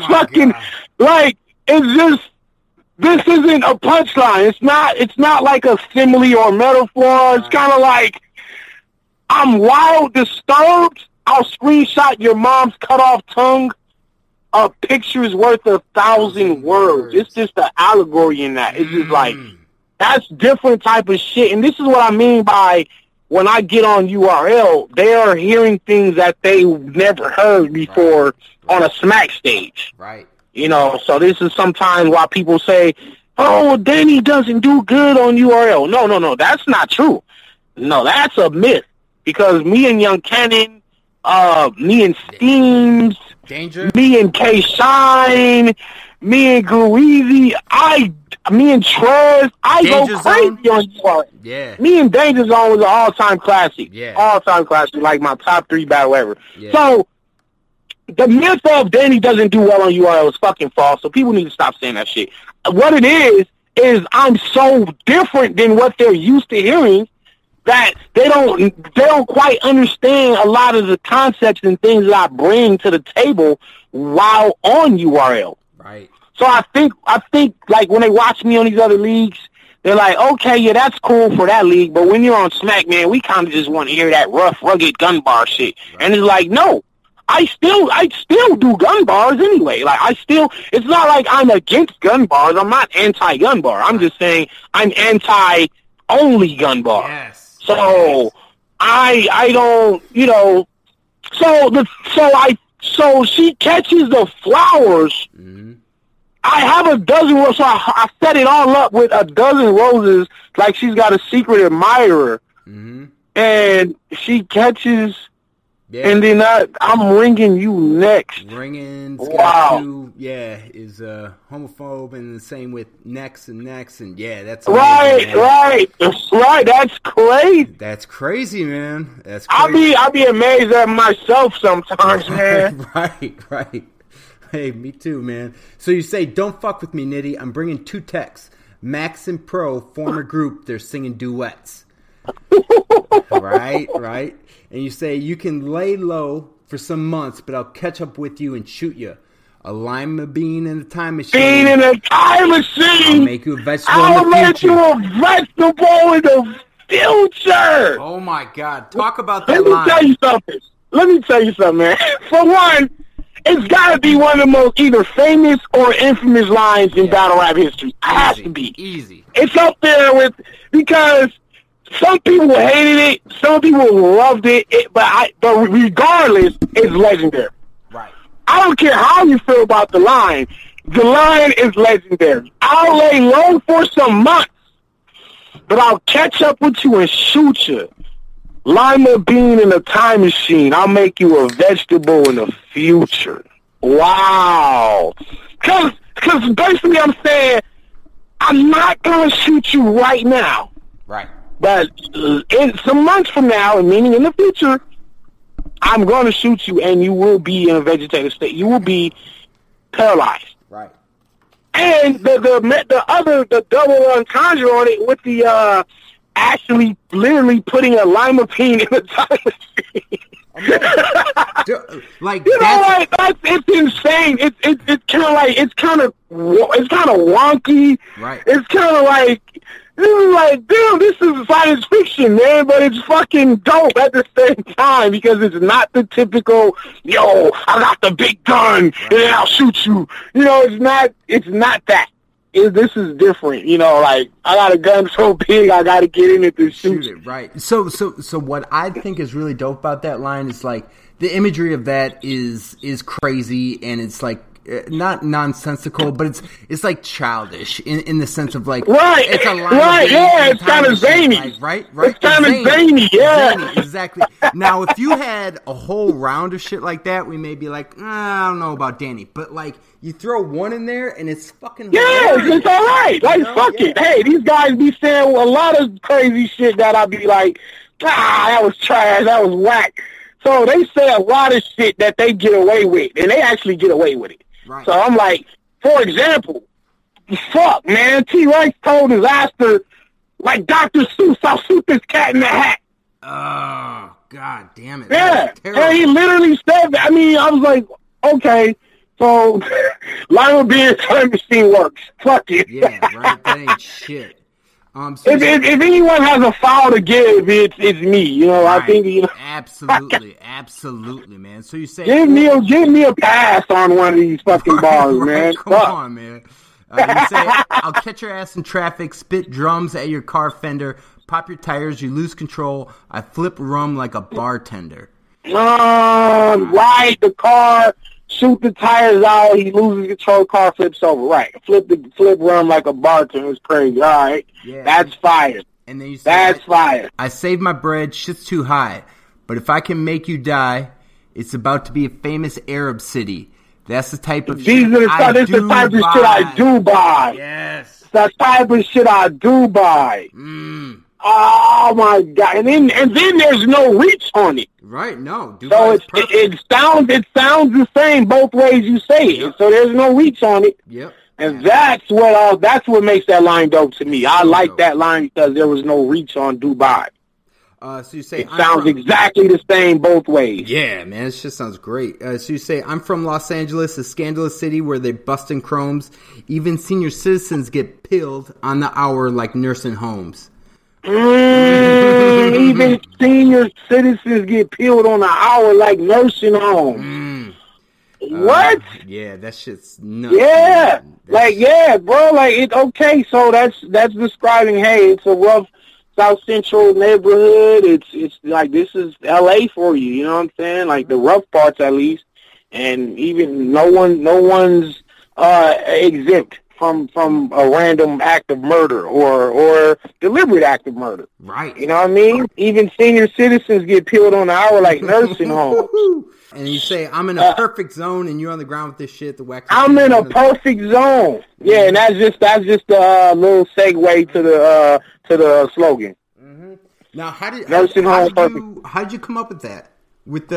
Fucking God. It's just. This isn't a punchline. It's not like a simile or metaphor. It's kind of like. I'm wild disturbed. I'll screenshot your mom's cut off tongue. A picture's worth 1,000 words. It's just the allegory in that. It's just like, that's different type of shit. And this is what I mean by when I get on URL, they are hearing things that they never heard before on a smack stage. Right. So this is sometimes why people say, oh, Danny doesn't do good on URL. No. That's not true. No, that's a myth. Because me and Young Cannon, me and Steams, Danger, me and K Shine, me and Grueezy, me and Trez, Danger go crazy Zone. On URL. Yeah. Me and Danger Zone was an all-time classic. Yeah. All-time classic, like my top 3 battle ever. Yeah. So the myth of Danny doesn't do well on URL is fucking false, so people need to stop saying that shit. What it is I'm so different than what they're used to hearing that they don't quite understand a lot of the concepts and things that I bring to the table while on URL. Right. So I think like when they watch me on these other leagues, they're like, okay, yeah, that's cool for that league, but when you're on Smack, man, we kind of just want to hear that rough, rugged gun bar shit. Right. And it's like, no, I still do gun bars anyway. Like it's not like I'm against gun bars. I'm not anti-gun bar. I'm just saying I'm anti-only gun bar. Yes. So I don't, you know. So she catches the flowers. Mm-hmm. I have a dozen roses. So I set it all up with a dozen roses, like she's got a secret admirer, mm-hmm. and she catches. Yeah. And then I'm ringing you next. Ringing. Wow. Two, yeah, is homophobe, and the same with next, and yeah, that's amazing, right. That's crazy. That's crazy, man. That's crazy. I'll be amazed at myself sometimes, man. right. Hey, me too, man. So you say, don't fuck with me, Nitty. I'm bringing two texts. Max and Pro form a group. They're singing duets. Right. And you say, you can lay low for some months, but I'll catch up with you and shoot you. A lima bean in a time machine. I'll make you a vegetable in the future. Oh, my God. Talk about that line. Let me tell you something, man. For one, it's got to be one of the most either famous or infamous lines in battle rap history. It has to be. Easy. It's up there with, because some people hated it, some people loved it, but regardless, it's legendary. Right. I don't care how you feel about the line. The line is legendary. I'll lay low for some months, but I'll catch up with you and shoot you. Lima bean in a time machine. I'll make you a vegetable in the future. Wow. Because basically I'm saying, I'm not going to shoot you right now. Right. But in some months from now, meaning in the future, I'm going to shoot you, and you will be in a vegetative state. You will be paralyzed. Right. And the double entendre on it with the actually literally putting a lima bean in a time machine. Like, you know, like it's insane. It's kind of wonky. Right. It's kind of like. This is like, damn, this is science fiction, man, but it's fucking dope at the same time because it's not the typical, yo, I got the big gun, and then I'll shoot you. You know, it's not that. This is different, you know, like, I got a gun so big, I got to get in it to shoot it. Right. So what I think is really dope about that line is, like, the imagery of that is crazy, and it's, like, not nonsensical, but it's like childish in the sense of like, right, it's a line, right, yeah, it's kind of zany, like, right, it's kind of zany, yeah, zany, exactly. Now, if you had a whole round of shit like that, we may be like, I don't know about Danny, but like you throw one in there and it's fucking, yeah, hilarious. It's all right, like, you know? Fuck it. Hey, these guys be saying a lot of crazy shit that I be like, that was trash, that was whack. So they say a lot of shit that they get away with, and they actually get away with it. Right. So I'm like, for example, fuck, man, T-Rex told his aster, like, Dr. Seuss, I'll shoot this cat in the hat. Oh, God damn it. Yeah, and he literally said that. I mean, I was like, okay, so Lionel Beard's time machine works. Fuck it. Yeah, right, that ain't shit. If anyone has a foul to give, it's me. You know, right. I think, you know, absolutely, man. So you say, give me a pass on one of these fucking bars, right, man. Come on, man. You say, I'll catch your ass in traffic, spit drums at your car fender, pop your tires, you lose control. I flip rum like a bartender. Ride the car, shoot the tires out. He loses control. Car flips over. Right. Flip rum like a bartender. It's crazy. All right. Yeah, that's fire. And then you say, that's fire. I saved my bread. Shit's too high. But if I can make you die, it's about to be a famous Arab city. That's the type of shit I do buy. That's the type of shit I do buy. Yes. That's the type of shit I do buy. Oh my God! And then there's no reach on it. Right? No. Dude, so it sounds the same both ways you say it. Yep. So there's no reach on it. Yep. And that's what makes that line dope to me. I like that line because there was no reach on Dubai. So you say it sounds exactly the same both ways. Yeah, man, it just sounds great. So you say, I'm from Los Angeles, a scandalous city where they're busting chromes. Even senior citizens get pilled on the hour like nursing homes. Even senior citizens get peeled on the hour like nursing homes. What? Yeah, that shit's nuts. Yeah, bro. Like it. Okay, so that's describing. Hey, it's a rough South Central neighborhood. It's like this is L.A. for you. You know what I'm saying? Like the rough parts, at least. And even no one's exempt from a random act of murder or deliberate act of murder. Right. You know what I mean? Even senior citizens get peeled on the hour like nursing homes. And you say, I'm in a perfect zone, and you're on the ground with this shit. I'm in a perfect zone. Yeah, and that's just a little segue to the slogan. Mm-hmm. Now, how'd you come up with that? With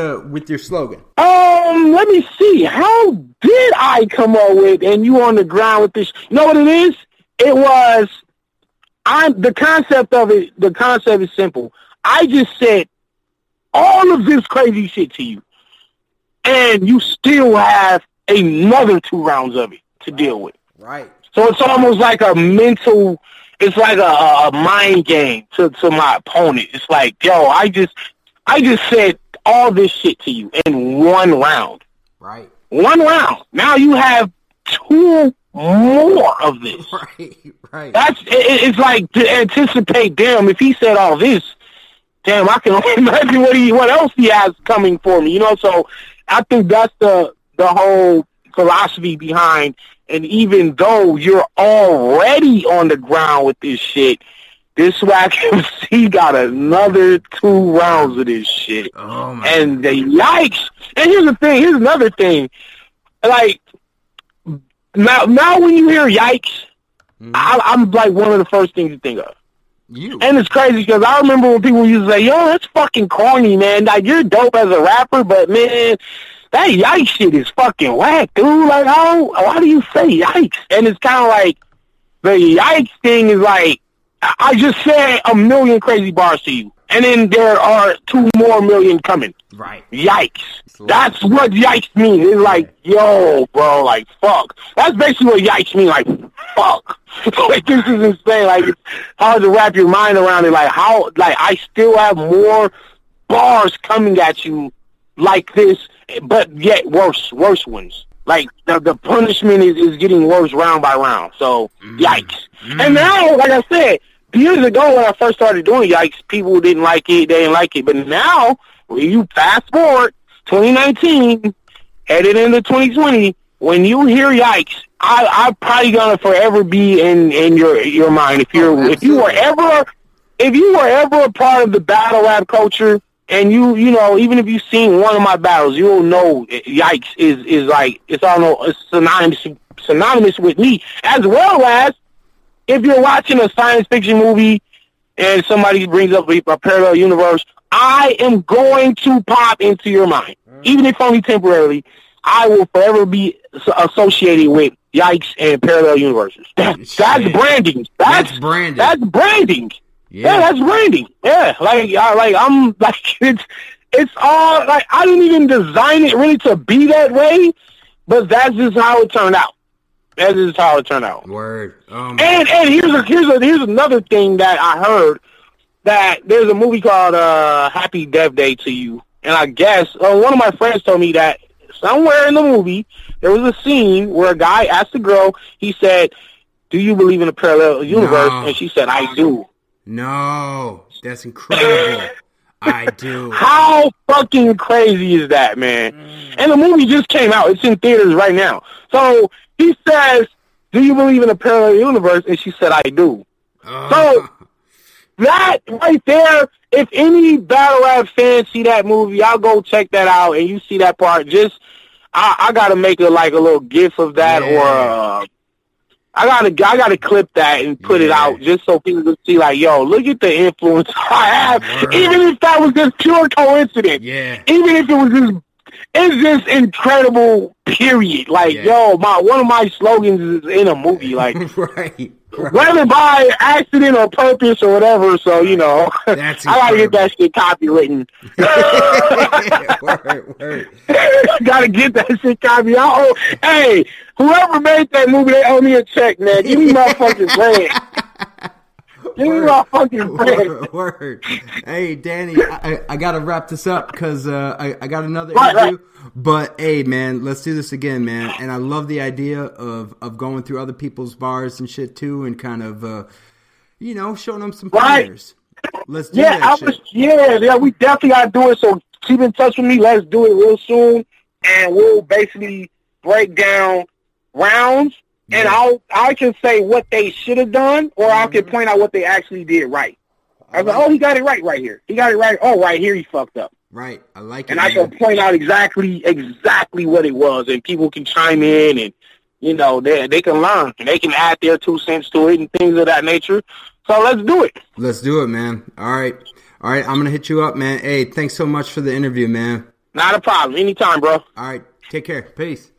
your slogan? Let me see. How did I come up with and you on the ground with this? You know what it is? It was the concept is simple. I just said all of this crazy shit to you, and you still have another 2 rounds of it to deal with. Right. So it's almost like a mental, it's like a mind game to my opponent. It's like, yo, I just said all this shit to you in 1 round. Right. 1 round. Now you have 2 more of this. Right. It's like to anticipate, damn, if he said all this, damn, I can only imagine what else he has coming for me. You know, so I think that's the whole philosophy behind, and even though you're already on the ground with this shit, this Wack MC got another 2 rounds of this shit. Oh my. And they yikes. And here's the thing. Here's another thing. Like, now when you hear yikes, I'm like one of the first things you think of. You. And it's crazy because I remember when people used to say, yo, that's fucking corny, man. Like, you're dope as a rapper, but, man, that yikes shit is fucking whack, dude. Like, why do you say yikes? And it's kind of like the yikes thing is like, I just said 1 million crazy bars to you, and then there are 2 more million coming. Right. Yikes. That's what yikes mean. It's like, yo, bro, like, fuck. That's basically what yikes mean, like, fuck. Like, this is insane. Like, it's hard to wrap your mind around it. Like, how, like, I still have more bars coming at you like this, but yet worse ones. Like, the punishment is getting worse round by round. So, yikes. And now, like I said, years ago, when I first started doing yikes, people didn't like it. They didn't like it. But now, when you fast forward 2019, headed into 2020, when you hear yikes, I'm probably gonna forever be in your mind. If you were ever a part of the battle rap culture, and you know, even if you've seen one of my battles, you'll know yikes is like it's synonymous with me, as well as. If you're watching a science fiction movie and somebody brings up a parallel universe, I am going to pop into your mind. Even if only temporarily, I will forever be associated with yikes and parallel universes. That's branding. That's branding. That's branding. Yeah, that's branding. Yeah, it's all, like, I didn't even design it really to be that way, but that's just how it turned out. That is how it turned out. Word. And here's another thing that I heard, that there's a movie called Happy Death Day to You, and I guess one of my friends told me that somewhere in the movie there was a scene where a guy asked a girl. He said, "Do you believe in a parallel universe?" No. And she said, "I do." No, that's incredible. I do. How fucking crazy is that, man? And the movie just came out. It's in theaters right now. So. He says, "Do you believe in a parallel universe?" And she said, "I do." So that right there, if any battle rap fans see that movie, y'all go check that out. And you see that part, just I gotta make a little gif of that, or I gotta clip that and put it out just so people can see, like, yo, look at the influence I have. Word. Even if that was just pure coincidence. Yeah. Even if it was just, it's just incredible, period. Like, yo, one of my slogans is in a movie, like, right. Whether by accident or purpose or whatever. So, you know, I gotta get that shit copywritten. Gotta get that shit copy. Hey, whoever made that movie, they owe me a check, man. Give me my fucking bread. Give me my fucking bread. Word. Hey, Danny, I gotta wrap this up because I got another interview. But hey, man, let's do this again, man. And I love the idea of going through other people's bars and shit too, and kind of you know, showing them some players. Let's do that. We definitely gotta do it. So keep in touch with me. Let's do it real soon, and we'll basically break down rounds. And I can say what they should have done, or I can point out what they actually did right. I was like, oh, he got it right here. He got it right. Oh, right here he fucked up. Right. I like it. And I can point out exactly what it was, and people can chime in, and, you know, they can learn. And they can add their 2 cents to it and things of that nature. So let's do it. Let's do it, man. All right. I'm going to hit you up, man. Hey, thanks so much for the interview, man. Not a problem. Anytime, bro. All right. Take care. Peace.